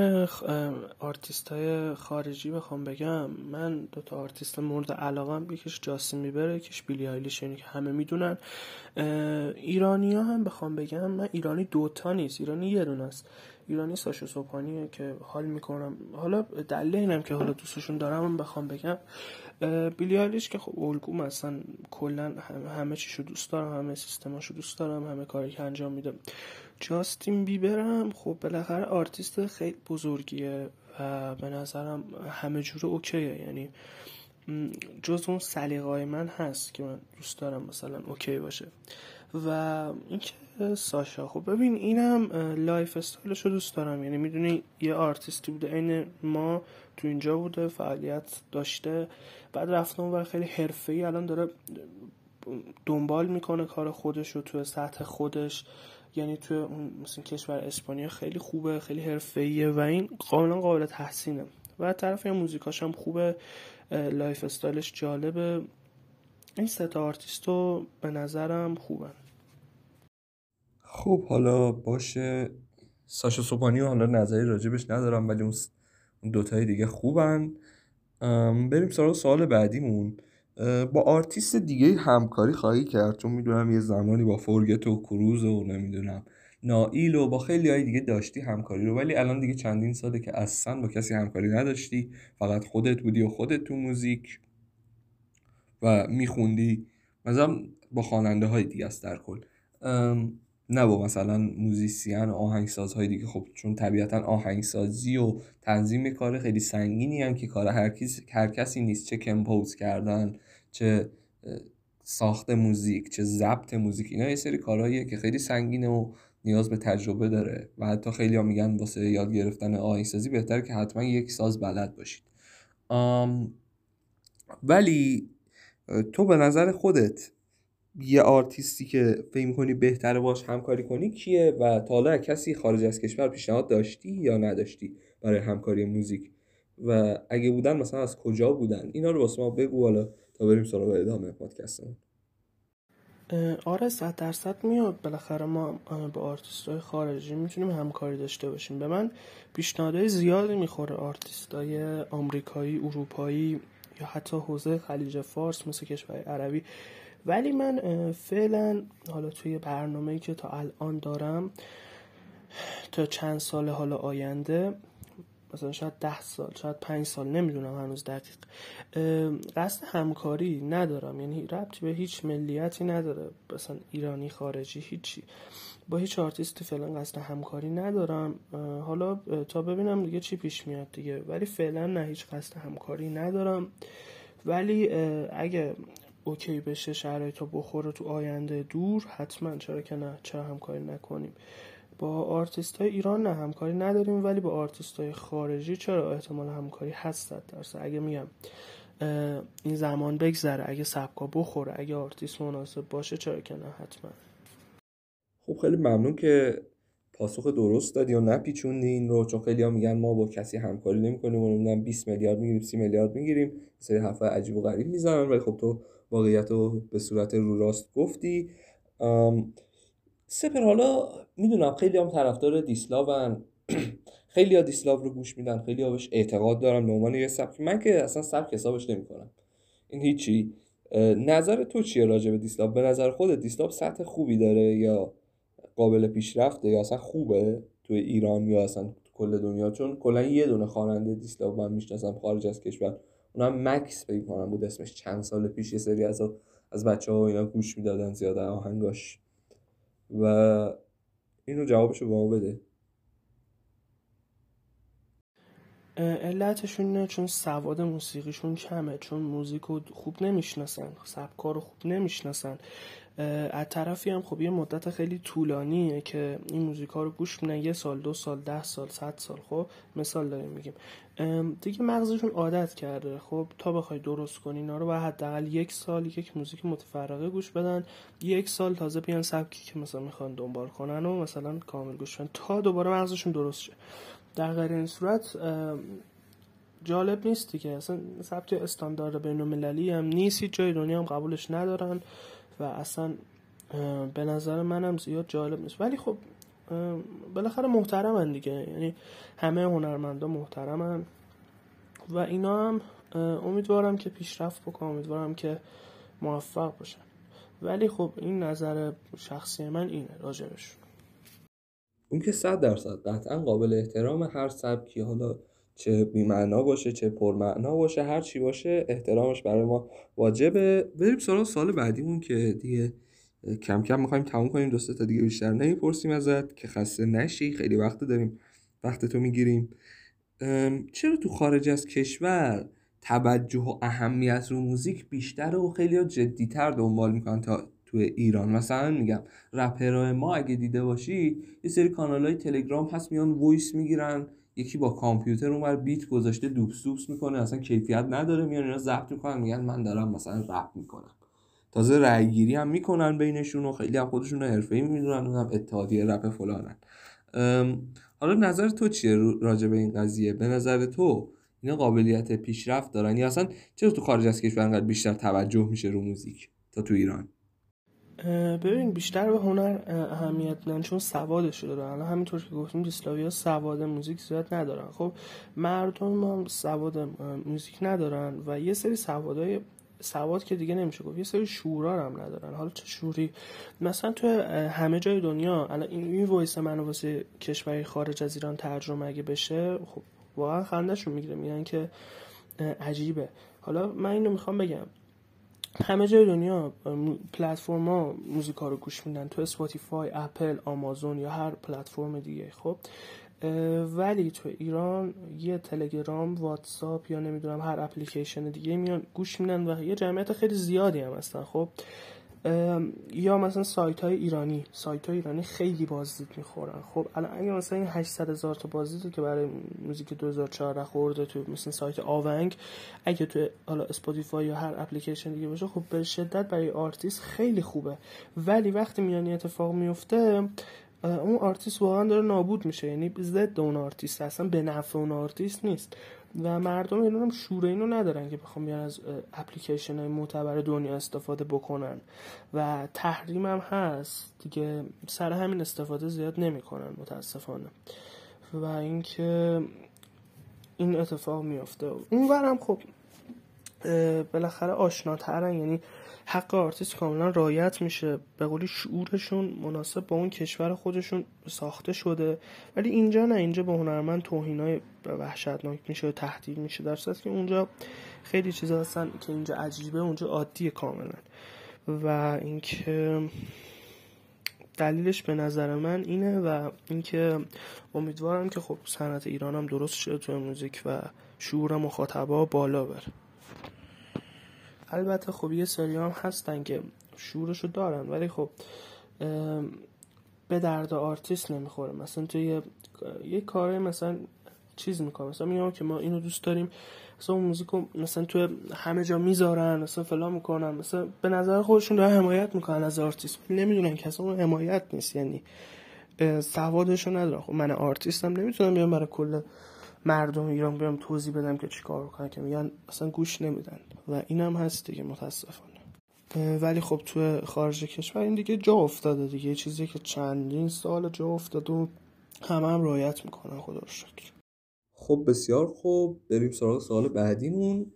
آرتیستای خارجی بخوام بگم، من دو تا آرتیست مورد علاقم، یکیش جاستین بیبره، یکیش بیلی آیلیش، یعنی که همه میدونن. ایرانی‌ها هم بخوام بگم، من ایرانی دوتا نیست، ایرانی یه دونه است. ایرانی ساشا صبحانیه که حال میکنم، حالا دلیل اینم که حالا دوستشون دارم بخوام بگم. بیلی آیلیش که خب الگوم، اصلا کلا همه چیشو دوست دارم، همه سیستماشو دوست دارم، همه کاری که انجام میدم. جاستین بیبرم خب بالاخره آرتیست خیلی بزرگیه و به نظرم همه جوره اوکیه، یعنی جز اون سلیقه‌ی من هست که من دوست دارم مثلا اوکی باشه. و اینکه ساشا، خب ببین اینم لایف استایلشو دوست دارم، یعنی میدونی یه آرتیستی بوده عین ما تو اینجا بوده، فعالیت داشته، بعد رفته اونور خیلی حرفه‌ای الان داره دنبال میکنه کار خودش رو تو سطح خودش، یعنی تو مثلا کشور اسپانیا خیلی خوبه، خیلی حرفه‌ایه و این کاملا قابل تحسینه. و طرف یه موزیکاش هم خوبه، لایف استایلش جالبه. این سه تا آرتیستو به نظرم خوبن. خب حالا باشه، ساشا صبحانی حالا نظری راجبش ندارم، ولی اون دوتای دیگه خوبن. بریم سراغ سوال بعدیمون. با آرتیست دیگه همکاری خواهی کرد؟ چون میدونم یه زمانی با فورگت و کروز و نمیدونم نایل و با خیلی های دیگه داشتی همکاری رو، ولی الان دیگه چندین ساله که اصلا با کسی همکاری نداشتی، فقط خودت بودی و خودت تو موزیک و میخوندی، مثلا با خواننده های دیگه است در کل، نه با مثلا موزیسین و آهنگسازهای دیگه. خب چون طبیعتا آهنگسازی و تنظیم کار خیلی سنگینی هم که کار هر کسی نیست، چه کمپوز کردن، چه ساخت موزیک، چه ضبط موزیک، اینا یه سری کارهاییه که خیلی سنگینه و نیاز به تجربه داره. و حتی خیلی ها میگن واسه یاد گرفتن آهنگسازی بهتره که حتما یک ساز بلد باشید. ولی تو به نظر خودت یه آرتیستی که فکر می‌کنی بهتره باش همکاری کنی کیه؟ و تا حالا کسی خارج از کشور پیشنهاد داشتی یا نداشتی برای همکاری موزیک؟ و اگه بودن مثلا از کجا بودن؟ اینا رو واسه ما بگو حالا تا بریم سراغ ادامه پادکستمون. آره 100% میاد، بالاخره ما با آرتیستای خارجی میتونیم همکاری داشته باشیم. به من پیشنهادهای زیادی میخوره آرتیستای آمریکایی، اروپایی یا حتی حوزه خلیج فارس مثل کشورهای عربی، ولی من فعلا حالا توی برنامه‌ای که تا الان دارم تا چند سال حالا آینده، مثلا شاید 10 سال، شاید 5 سال، نمیدونم هنوز دقیق، قصد همکاری ندارم، یعنی ربطی به هیچ ملیتی نداره، مثلا ایرانی، خارجی، هیچی، با هیچ آرتیستی فعلا قصد همکاری ندارم. حالا تا ببینم دیگه چی پیش میاد دیگه، ولی فعلا نه، هیچ قصد همکاری ندارم. ولی اگه اوکی بشه، شرایطو بخوره تو آینده دور، حتما چرا که نه، چرا همکاری نکنیم. با آرتیست‌های ایران نه همکاری نداریم، ولی با آرتیست‌های خارجی چرا احتمال همکاری هست. درسته اگه میگم این زمان بگذره، اگه سبکا بخوره، اگه آرتیست مناسب باشه، چرا که نه حتما. خب خیلی ممنون که پاسخ درست دادی و نپیچوندی این رو، چون خیلی ها میگن ما با کسی همکاری نمی‌کنیم، نمی‌دونم 20 میلیارد میگیریم 30 میلیارد میگیریم، سری حرفای عجیب و غریب میزنن، ولی خب تو واقعیت رو به صورت رو راست گفتی. سپر حالا میدونم خیلی هم طرفدار دیسلابن، خیلی ها دیسلاب رو گوش میدن، خیلی ها بهش اعتقاد دارن به عنوان یه سبک، من که اصلا سبک حسابش نمیکنم، این هیچی. نظر تو چیه راجع به دیسلاب؟ به نظر خودت دیسلاب سطح خوبی داره یا قابل پیشرفته یا اصلا خوبه تو ایران یا اصلا تو کل دنیا؟ چون کلا یه دونه خواننده دیسلاب من میشناسم خارج از کشور، اونم مکس فکر کنم بود اسمش، چند سال پیش یه سری از بچه‌ها اینا گوش میدادن زیاد آهنگاش، و اینو جوابشو به ما بده. علتشون اینه چون سواد موسیقیشون کمه، چون موزیکو خوب نمیشناسن، سبکارو خوب نمیشناسن. از طرفی هم خب یه مدت خیلی طولانیه که این موزیکا رو گوش میدن، 1 سال، 2 سال، 10 سال، 100 سال. خب مثال داریم میگیم، دیگه مغزشون عادت کرده. خب تا بخوای درست کنی اینا رو باید حداقل 1 سال یک موزیک متفرقه گوش بدن، 1 سال تازه بیان سبکی که مثلا میخوان دنبال کنن و مثلا کامل گوش بدن تا دوباره مغزشون درست شه. در غیر این صورت جالب نیستی که اصلا سبک استاندارد بین‌المللی هم نیست، جای دنیا هم قبولش ندارن و اصلا به نظر منم زیاد جالب نیست. ولی خب بالاخره محترمن دیگه، یعنی همه هنرمندا محترمن و اینا هم امیدوارم که پیشرفت بکنم، امیدوارم که موفق باشن. ولی خب این نظر شخصی من اینه راجبش. اون که 100% قطعا قابل احترام، هر سبکی حالا چه بی‌معنا باشه چه پرمعنا باشه هر چی باشه احترامش برای ما واجبه. بریم سراغ سال بعدیمون که دیگه کم کم می‌خوایم تموم کنیم، 2 تا دیگه بیشتر نمی‌پرسیم ازت که خسته نشی، خیلی وقت داریم، وقت تو می‌گیریم. چرا تو خارج از کشور توجه و اهمیت رو موزیک بیشتره و خیلی‌ها جدی‌تر دنبال می‌کنن تا تو ایران؟ مثلا میگم رپرای ما اگه دیده باشی یه سری کانال‌های تلگرام هست میان وایس می‌گیرن، یکی با کامپیوتر اونور بیت گذاشته دوپس میکنه، اصلا کیفیت نداره، میان اینا ضبط میکنن میگن من دارم مثلا رپ میکنم، تازه رأی گیری هم میکنن بینشون و خیلی هم خودشون رو حرفه‌ای میدونن، اونم اتحادیه رپ فلانن. حالا نظر تو چیه راجع به این قضیه؟ به نظر تو اینا قابلیت پیشرفت دارن یا اصلا چرا تو خارج از کشور انقدر بیشتر توجه میشه رو موزیک تا تو ایران؟ ببین بیشتر به هنر اهمیت میدن چون سوادش داره. الان همینطور که گفتیم دیسلاویا سواد موزیک زیاد ندارن، خب مردم هم سواد موزیک ندارن و یه سری سواد که دیگه نمیشه گفت، یه سری شعورا هم ندارن. حالا چه شعوری؟ مثلا تو همه جای دنیا الان این وایس منو واسه کشوری خارج از ایران ترجمه اگه بشه خب واقعا خنده‌شون میگیره، میگن که عجیبه. حالا من اینو میخوام بگم همه جای دنیا پلتفرم‌ها موزیکا رو گوش میدن، تو اسپاتیفای، اپل، آمازون یا هر پلتفرم دیگه. خب ولی تو ایران یه تلگرام، واتساپ یا نمیدونم هر اپلیکیشن دیگه میان گوش میدن و یه جمعیت خیلی زیادی هم هستن. خب یا مثلا سایت‌های ایرانی خیلی بازدید میخورن. خب الان اگه مثلا این 800,000 تا بازدیدی که برای موزیک 2014 خورده تو مثلا سایت آونگ، اگه تو حالا اسپاتیفای یا هر اپلیکیشن دیگه باشه خب به شدت برای آرتیست خیلی خوبه. ولی وقتی میانی اتفاق میفته اون آرتیست واقعا داره نابود میشه، یعنی ضد اون آرتیست، اصلا به نفع اون آرتیست نیست و مردم ایران هم شعور اینو ندارن که بخوام بیان از اپلیکیشن های معتبر دنیا استفاده بکنن و تحریم هم هست دیگه، سر همین استفاده زیاد نمیکنن متاسفانه و اینکه این اتفاق میفته. اونورم خب بالاخره آشناترن، یعنی حق آرتیست کاملا رعایت میشه، به قولی شعورشون مناسب با اون کشور خودشون ساخته شده. ولی اینجا نه، اینجا به هنرمند توهینای وحشتناک میشه و تهدید میشه، در صورتی که اونجا خیلی چیزا هستن که اینجا عجیبه، اونجا عادیه کاملا. و اینکه دلیلش به نظر من اینه و اینکه امیدوارم که خب صنعت ایران هم درست شه تو موزیک و شعور مخاطبا بالا بره. البته خب یه سری هم هستن که شعورشو دارن ولی خب به درد آرتیست نمیخوره. مثلا توی یه کاره مثلا چیز میکنم، مثلا میگم که ما اینو دوست داریم، مثلا موزیکو مثلا تو همه جا میذارن، مثلا فلان میکنن، مثلا به نظر خودشون دارن حمایت میکنن از آرتیست، نمیدونن که اصلا اون حمایت نیست، یعنی سوادشو ندارن. خب من آرتیستم نمیتونم بیام برای کل مردم ایران بیام توضیح بدم که چیکار کنن، که میگن اصلا گوش نمیدن و اینم هست دیگه متاسفانه. ولی خب تو خارج کشور این دیگه جا افتاده دیگه، چیزی که چندین سال جا افتاده و هم رعایت میکنن خدا رو شکر. خب بسیار خوب، بریم سراغ سوال بعدیمون.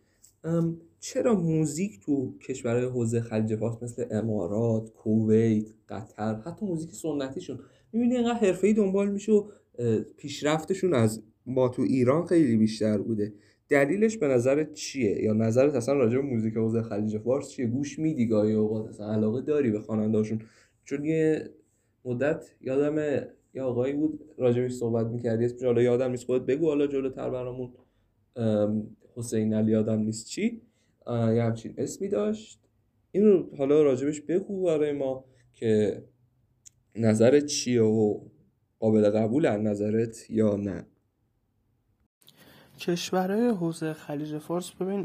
چرا موزیک تو کشورهای حوزه خلیج فارس مثل امارات، کویت، قطر، حتی موزیک سنتیشون میبینی اینقدر حرفه‌ای دنبال میشه و پیشرفتشون از ما تو ایران خیلی بیشتر بوده؟ دلیلش به نظرت چیه؟ یا نظرت اصلا راجع به موزیک حوزه خلیج فارس چیه؟ گوش میدی گاهی اوقات؟ اصلا علاقه داری به خواننده‌هاشون؟ چون یه مدت یادمه یا آقایی بود راجبش صحبت می‌کردی، اسمش حالا یادم نیست، خودت بگو حالا جلوتر برامون. حسین علی یادم نیست چی، یه همچین اسمی داشت، اینو حالا راجبش بگو برای ما که نظرت چیه و قابل قبول از نظرت یا نه. کشورهای حوزه خلیج فارس، ببین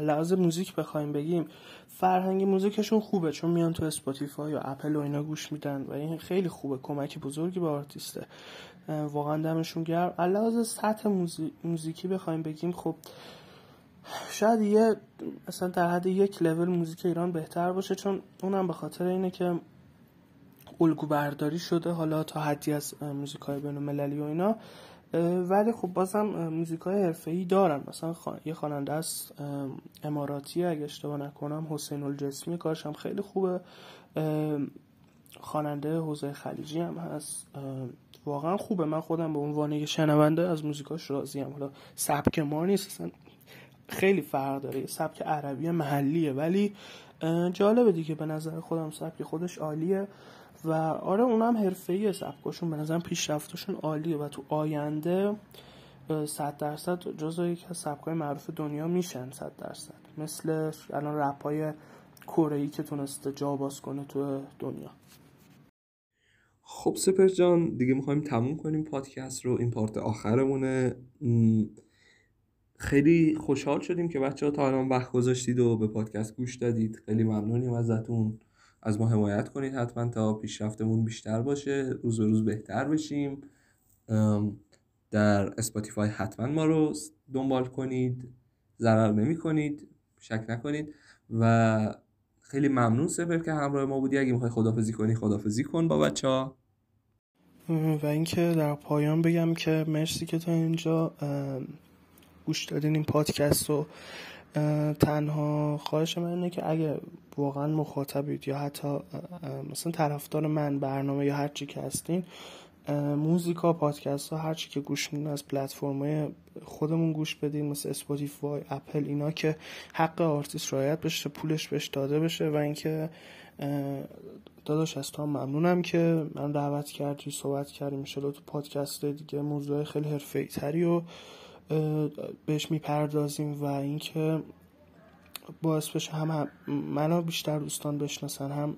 لحاظ موزیک بخوایم بگیم فرهنگ موزیکشون خوبه، چون میان تو اسپاتیفای یا اپل و اینا گوش میدن و این خیلی خوبه، کمک بزرگی به آرتیسته، واقعا دمشون گرم. لحاظ سطح موزیکی بخوایم بگیم خب شاید یه مثلا در حد یک لول موزیک ایران بهتر باشه، چون اونم به خاطر اینه که الگو برداری شده حالا تا حدی از موزیکای بین‌المللی و اینا. ولی خب بازم موزیکای حرفه‌ای دارن، مثلا یه خواننده است اماراتی اگه اشتباه نکنم، حسین الجسمی، کارش هم خیلی خوبه، خواننده حوزه خلیجی هم هست، واقعا خوبه. من خودم به عنوان یه شنونده از موزیکاش راضیم. حالا سبک ما نیست، اصلا خیلی فرق داره، سبک عربی محلیه، ولی جالبه دیگه، به نظر خودم سبک خودش عالیه و آره اونم حرفه‌ایه، سبکاشون به نظرم پیشرفتشون عالیه و تو آینده 100% جزو یک از سبکای معروف دنیا میشن، 100%، مثل الان رپای کره‌ای که تونسته جا باز کنه تو دنیا. خب سپر جان دیگه میخوایم تموم کنیم پادکست رو، این پارت آخرمونه. خیلی خوشحال شدیم که بچه‌ها تا الان وقت گذاشتید و به پادکست گوش دادید، خیلی ممنونیم ازتون. از ما حمایت کنید حتما تا پیشرفتمون بیشتر باشه، روز به روز بهتر بشیم. در اسپاتیفای حتما ما رو دنبال کنید، ضرر نمی کنید، شک نکنید. و خیلی ممنون سپر که همراه ما بودی، اگه میخوای خدافزی کنی خدافزی کن با بچه‌ها. و اینکه در پایان بگم که مرسی که تا اینجا گوش دادین این پادکست رو. تنها خواهش من اینه که اگه واقعا مخاطبید یا حتی مثلا طرفدار من برنامه یا هر چی که هستین، موزیکا، پادکست ها، هر چی که گوش میدین از پلتفرم‌های خودمون گوش بدین، مثل اسپاتیفای، اپل، اینا که حق آرتیست رعایت بشه، پولش بهش داده بشه. و اینکه داداش از تو ممنونم که من دعوت کردی، صحبت کردیم، ان شاءالله تو پادکست دیگه موضوع خیلی حرفه‌ای‌تری و بهش میپردازیم و اینکه باعث بشه هم منو بیشتر دوستان بشناسن، هم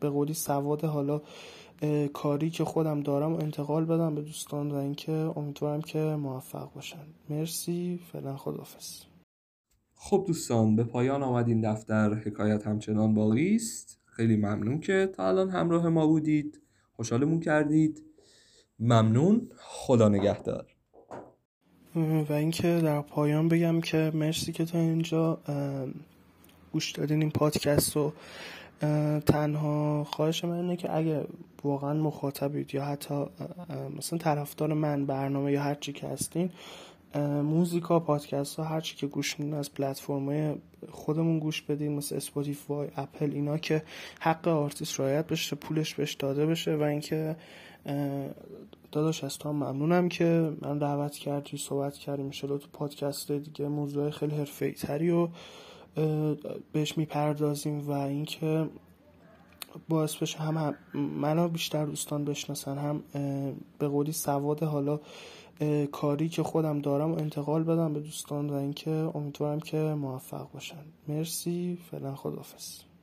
به قولی سواد حالا کاری که خودم دارم و انتقال بدم به دوستان. و اینکه امیدوارم که موفق باشن. مرسی، فعلا خداحافظ. خب دوستان به پایان آمد این دفتر، حکایت همچنان باقی است. خیلی ممنون که تا الان همراه ما بودید، خوشحالمون کردید، ممنون، خدا نگهدار. و اینکه در پایان بگم که مرسی که تا اینجا گوش دادین این پادکست رو. تنها خواهش من اینه که اگه واقعا مخاطبید یا حتی مثلا طرفدار من برنامه یا هر چی که هستین، موزیکا، پادکست ها، هر چی که گوش میدین از پلتفرم‌های خودمون گوش بدین، مثل اسپاتیفای، اپل، اینا که حق آرتیست رعایت بشه، پولش بهش داده بشه. و اینکه داداش از تو ممنونم که من دعوت کردی، صحبت کردیم، ان شاءالله تو پادکست دیگه موضوع خیلی حرفه‌ای‌تری و بهش میپردازیم. و اینکه باعث بشه هم منو بیشتر دوستان بشناسن، هم به قولی سواد حالا کاری که خودم دارم و انتقال بدم به دوستان. و اینکه امیدوارم که موفق باشن. مرسی، فعلا خداحافظ.